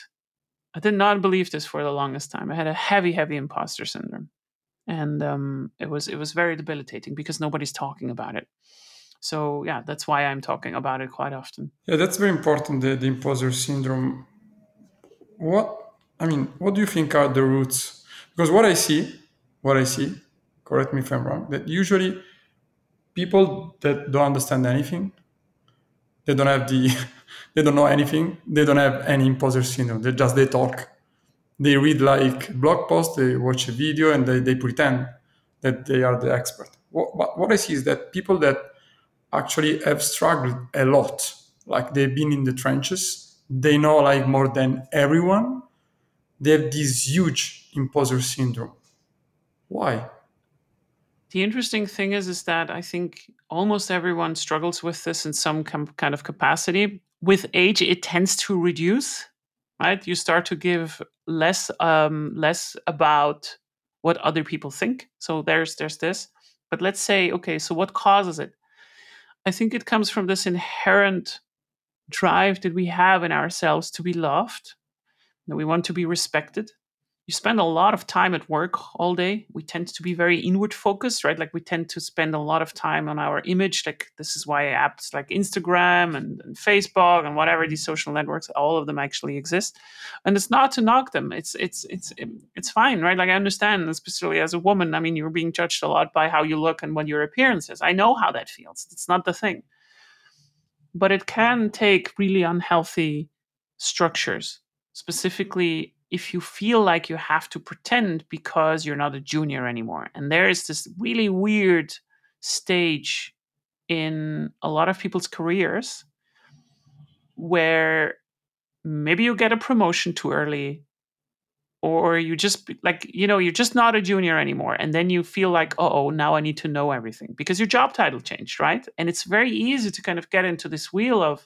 I did not believe this for the longest time. I had a heavy, heavy imposter syndrome. And it was very debilitating because nobody's talking about it. So yeah, that's why I'm talking about it quite often. Yeah, that's very important, the imposter syndrome. What do you think are the roots? Because what I see, correct me if I'm wrong, that usually people that don't understand anything, they don't know anything, they don't have any imposter syndrome. They talk. They read like blog posts, they watch a video, and they pretend that they are the expert. What I see is that people that actually have struggled a lot, like they've been in the trenches, they know like more than everyone, they have this huge imposter syndrome. Why? The interesting thing is that I think almost everyone struggles with this in some kind of capacity. With age, it tends to reduce, right? You start to give less about what other people think. So there's this. But let's say, okay, so what causes it? I think it comes from this inherent drive that we have in ourselves to be loved, that we want to be respected, you spend a lot of time at work all day. We tend to be very inward focused, right? Like we tend to spend a lot of time on our image. Like this is why apps like Instagram and Facebook and whatever these social networks, all of them actually exist. And it's not to knock them. It's fine, right? Like I understand, especially as a woman, I mean, you're being judged a lot by how you look and what your appearance is. I know how that feels. It's not the thing. But it can take really unhealthy structures, specifically if you feel like you have to pretend because you're not a junior anymore. And there is this really weird stage in a lot of people's careers where maybe you get a promotion too early, or you just like, you know, you're just not a junior anymore. And then you feel like, oh, now I need to know everything because your job title changed, right? And it's very easy to kind of get into this wheel of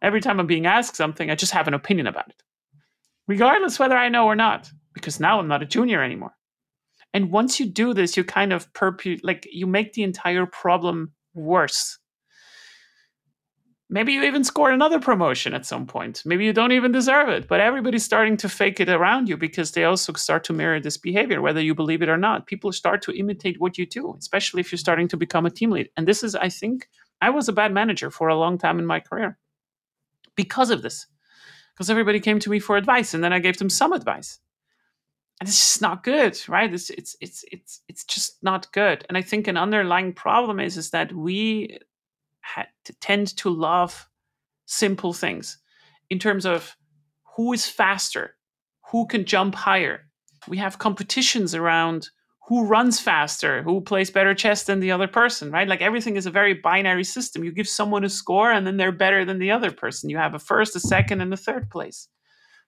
every time I'm being asked something, I just have an opinion about it, regardless whether I know or not, because now I'm not a junior anymore. And once you do this, you kind of you make the entire problem worse. Maybe you even score another promotion at some point. Maybe you don't even deserve it, but everybody's starting to fake it around you because they also start to mirror this behavior, whether you believe it or not. People start to imitate what you do, especially if you're starting to become a team lead. And this is, I think, I was a bad manager for a long time in my career because of this. Because everybody came to me for advice, and then I gave them some advice, and it's just not good, right? It's just not good. And I think an underlying problem is that we tend to love simple things in terms of who is faster, who can jump higher. We have competitions around who runs faster, who plays better chess than the other person, right? Like everything is a very binary system. You give someone a score and then they're better than the other person. You have a first, a second, and a third place.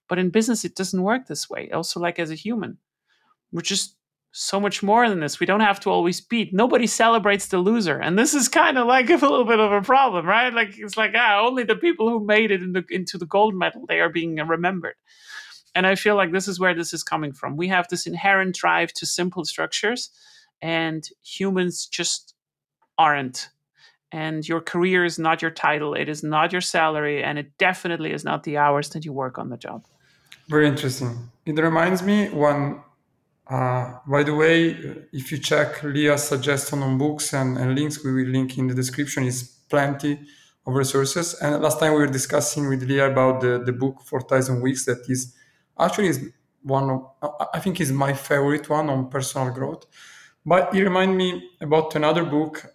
But in business, it doesn't work this way. Also, like as a human, we're just so much more than this. We don't have to always beat. Nobody celebrates the loser. And this is kind of like a little bit of a problem, right? Like it's like, only the people who made it into the gold medal, they are being remembered. And I feel like this is where this is coming from. We have this inherent drive to simple structures, and humans just aren't. And your career is not your title. It is not your salary. And it definitely is not the hours that you work on the job. Very interesting. It reminds me one, by the way, if you check Leah's suggestion on books and links, we will link in the description, is plenty of resources. And last time we were discussing with Leah about the book 4,000 Weeks that is, actually, is one of, I think is my favorite one on personal growth. But it reminded me about another book,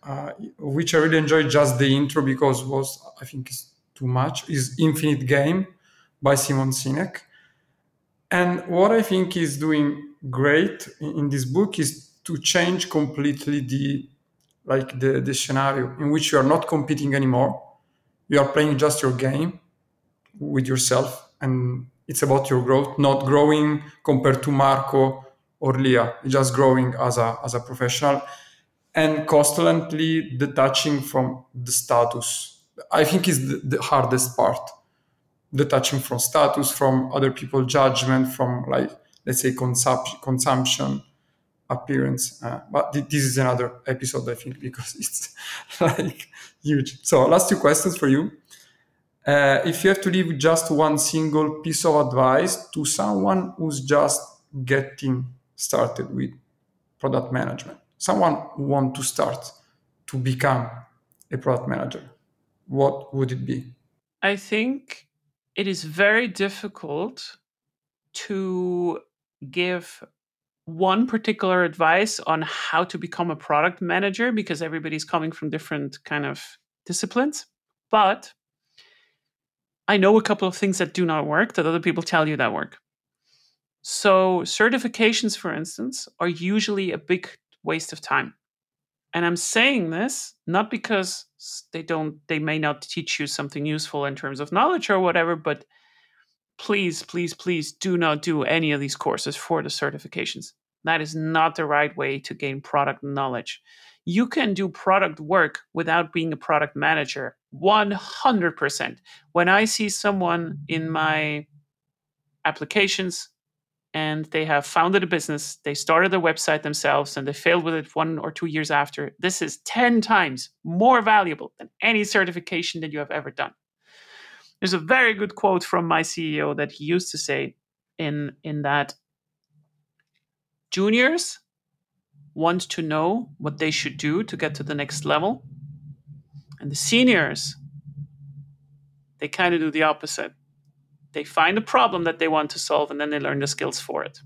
which I really enjoyed just the intro because was, I think, is too much, is Infinite Game by Simon Sinek. And what I think is doing great in this book is to change completely the scenario in which you are not competing anymore. You are playing just your game with yourself, and it's about your growth, not growing compared to Marco or Leah, just growing as a professional and constantly detaching from the status. I think is the hardest part, detaching from status, from other people's judgment, from like, let's say consumption, appearance. But this is another episode, I think, because it's like huge. So last two questions for you. If you have to leave just one single piece of advice to someone who's just getting started with product management, someone who wants to start to become a product manager, what would it be? I think it is very difficult to give one particular advice on how to become a product manager because everybody's coming from different kind of disciplines. But I know a couple of things that do not work that other people tell you that work. So certifications, for instance, are usually a big waste of time. And I'm saying this not because they may not teach you something useful in terms of knowledge or whatever, but please, please, please do not do any of these courses for the certifications. That is not the right way to gain product knowledge. You can do product work without being a product manager, 100%. When I see someone in my applications and they have founded a business, they started a website themselves and they failed with it 1 or 2 years after, this is 10 times more valuable than any certification that you have ever done. There's a very good quote from my CEO that he used to say in that juniors want to know what they should do to get to the next level. And the seniors, they kind of do the opposite. They find a problem that they want to solve, and then they learn the skills for it.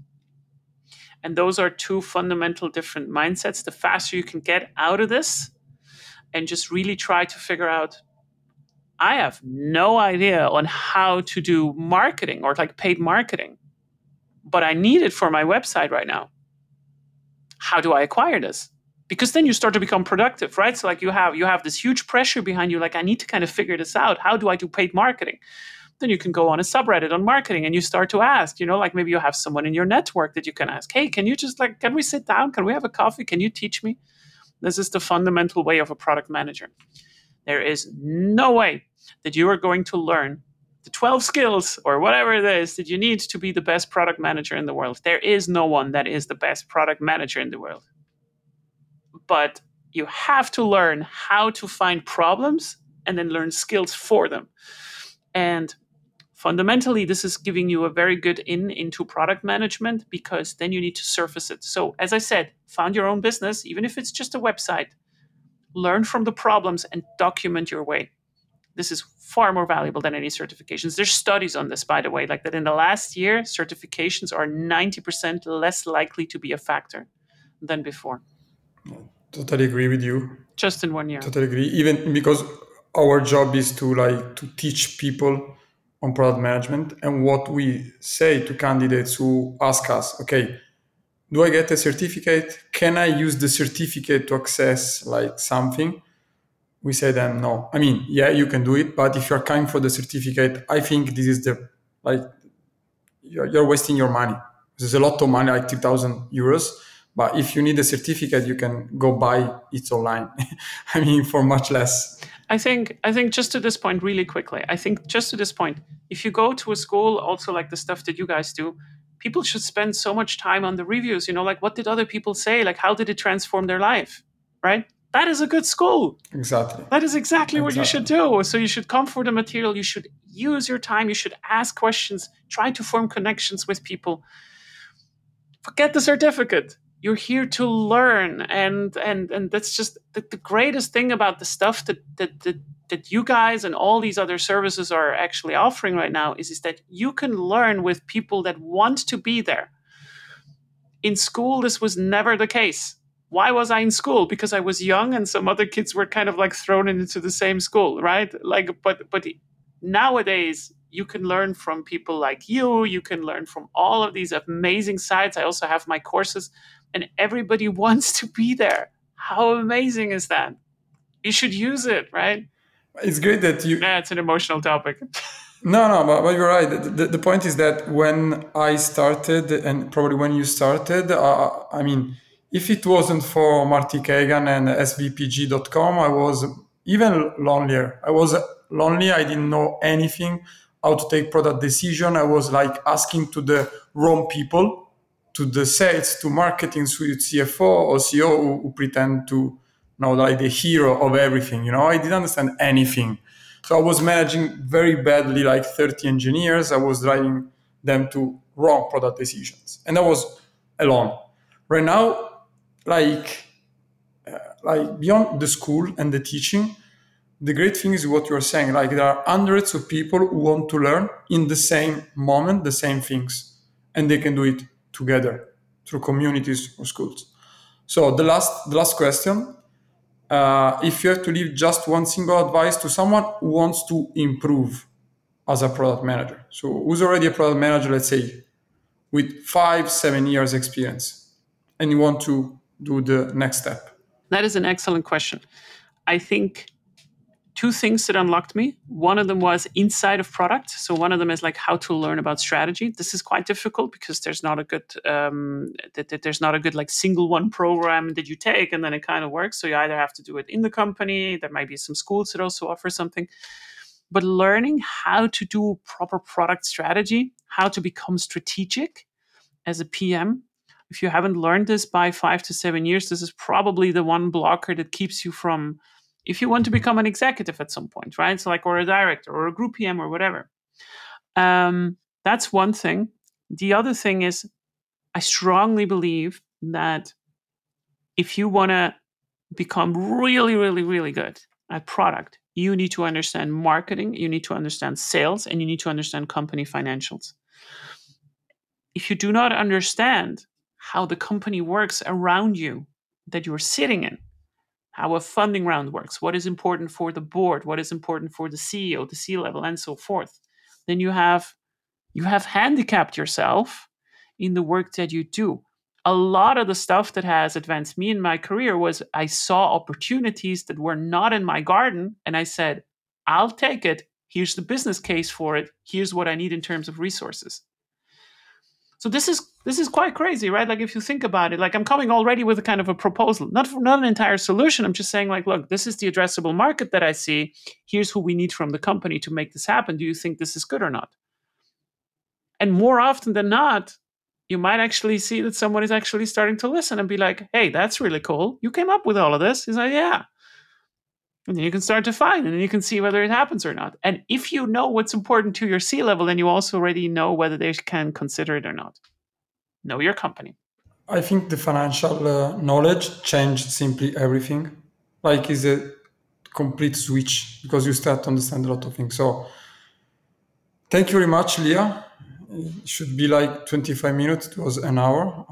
And those are two fundamental different mindsets. The faster you can get out of this and just really try to figure out, I have no idea on how to do marketing or like paid marketing, but I need it for my website right now. How do I acquire this? Because then you start to become productive, right? So like you have this huge pressure behind you. Like, I need to kind of figure this out. How do I do paid marketing? Then you can go on a subreddit on marketing and you start to ask, you know, like maybe you have someone in your network that you can ask, hey, can we sit down? Can we have a coffee? Can you teach me? This is the fundamental way of a product manager. There is no way that you are going to learn the 12 skills or whatever it is that you need to be the best product manager in the world. There is no one that is the best product manager in the world. But you have to learn how to find problems and then learn skills for them. And fundamentally, this is giving you a very good into product management, because then you need to surface it. So as I said, found your own business, even if it's just a website. Learn from the problems and document your way. This is far more valuable than any certifications. There's studies on this, by the way, like that in the last year, certifications are 90% less likely to be a factor than before. Totally agree with you. Just in 1 year. Totally agree. Even because our job is to teach people on product management, and what we say to candidates who ask us, okay, do I get a certificate? Can I use the certificate to access something? We say them no. I mean, yeah, you can do it, but if you're coming for the certificate, I think this is you're wasting your money. There's a lot of money, like 2,000 euros. But if you need a certificate, you can go buy it online. I mean, for much less. I think just to this point really quickly, if you go to a school, also like the stuff that you guys do, people should spend so much time on the reviews, what did other people say? How did it transform their life, right? That is a good school. Exactly. That is exactly what you should do. So you should come for the material. You should use your time. You should ask questions, try to form connections with people. Forget the certificate. You're here to learn, and that's just the greatest thing about the stuff that you guys and all these other services are actually offering right now is that you can learn with people that want to be there. In school, this was never the case. Why was I in school? Because I was young, and some other kids were kind of thrown into the same school, right? But nowadays, you can learn from people like you. You can learn from all of these amazing sites. I also have my courses. And everybody wants to be there. How amazing is that? You should use it, right? It's great that you... Yeah, it's an emotional topic. No, but you're right. The point is that when I started, and probably when you started, I mean, if it wasn't for Marty Kagan and svpg.com, I was even lonelier. I was lonely. I didn't know anything, how to take product decision. I was asking to the wrong people. To the sales, to marketing, to CFO or CEO who pretend to know the hero of everything. I didn't understand anything. So I was managing very badly 30 engineers. I was driving them to wrong product decisions. And I was alone. Right now, beyond the school and the teaching, the great thing is what you're saying. There are hundreds of people who want to learn in the same moment, the same things. And they can do it together through communities or schools. So the last question, if you have to leave just one single advice to someone who wants to improve as a product manager, so who's already a product manager, let's say, with 5-7 years experience, and you want to do the next step? That is an excellent question. I think two things that unlocked me. One of them was inside of product. So one of them is how to learn about strategy. This is quite difficult because there's not a good single one program that you take and then it kind of works. So you either have to do it in the company. There might be some schools that also offer something. But learning how to do proper product strategy, how to become strategic as a PM. If you haven't learned this by 5 to 7 years, this is probably the one blocker that keeps you from... If you want to become an executive at some point, right? So or a director or a group PM or whatever. That's one thing. The other thing is I strongly believe that if you want to become really, really, really good at product, you need to understand marketing, you need to understand sales, and you need to understand company financials. If you do not understand how the company works around you that you're sitting in, how a funding round works, what is important for the board, what is important for the CEO, the C-level, and so forth, then you have handicapped yourself in the work that you do. A lot of the stuff that has advanced me in my career was I saw opportunities that were not in my garden, and I said, I'll take it. Here's the business case for it. Here's what I need in terms of resources. So this is quite crazy, right? Like if you think about it, like I'm coming already with a kind of a proposal, not an entire solution. I'm just saying like, look, this is the addressable market that I see. Here's who we need from the company to make this happen. Do you think this is good or not? And more often than not, you might actually see that someone is actually starting to listen and be like, hey, that's really cool. You came up with all of this. He's like, yeah. And then you can start to find, and then you can see whether it happens or not. And if you know what's important to your C-level, then you also already know whether they can consider it or not. Know your company. I think the financial knowledge changed simply everything. Like it's a complete switch because you start to understand a lot of things. So thank you very much, Leah. It should be like 25 minutes. It was an hour.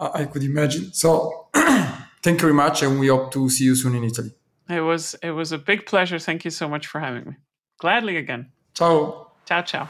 I could imagine. So thank you very much. And we hope to see you soon in Italy. It was a big pleasure. Thank you so much for having me. Gladly again. Ciao. Ciao, ciao.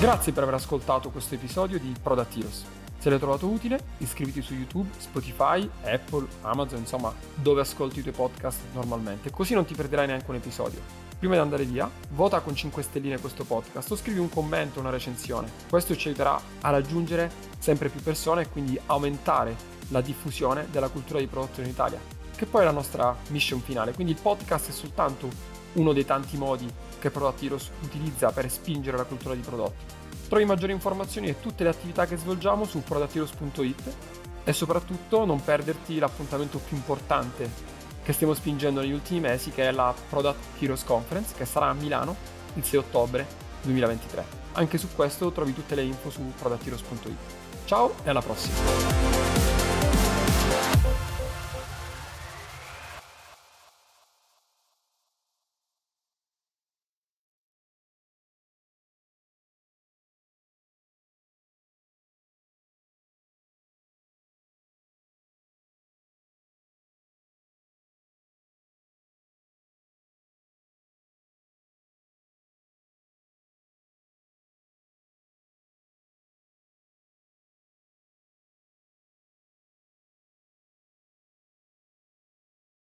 Grazie per aver ascoltato questo episodio di Product Heroes. Se l'hai trovato utile, iscriviti su YouTube, Spotify, Apple, Amazon, insomma, dove ascolti i tuoi podcast normalmente. Così non ti perderai neanche un episodio. Prima di andare via, vota con 5 stelline questo podcast o scrivi un commento, una recensione. Questo ci aiuterà a raggiungere sempre più persone e quindi aumentare la diffusione della cultura di prodotto in Italia, che poi è la nostra mission finale. Quindi il podcast è soltanto uno dei tanti modi che Product Heroes utilizza per spingere la cultura di prodotti. Trovi maggiori informazioni e tutte le attività che svolgiamo su productheroes.it e soprattutto non perderti l'appuntamento più importante che stiamo spingendo negli ultimi mesi, che è la Product Heroes Conference, che sarà a Milano il 6 ottobre 2023. Anche su questo trovi tutte le info su productheroes.it. Ciao e alla prossima!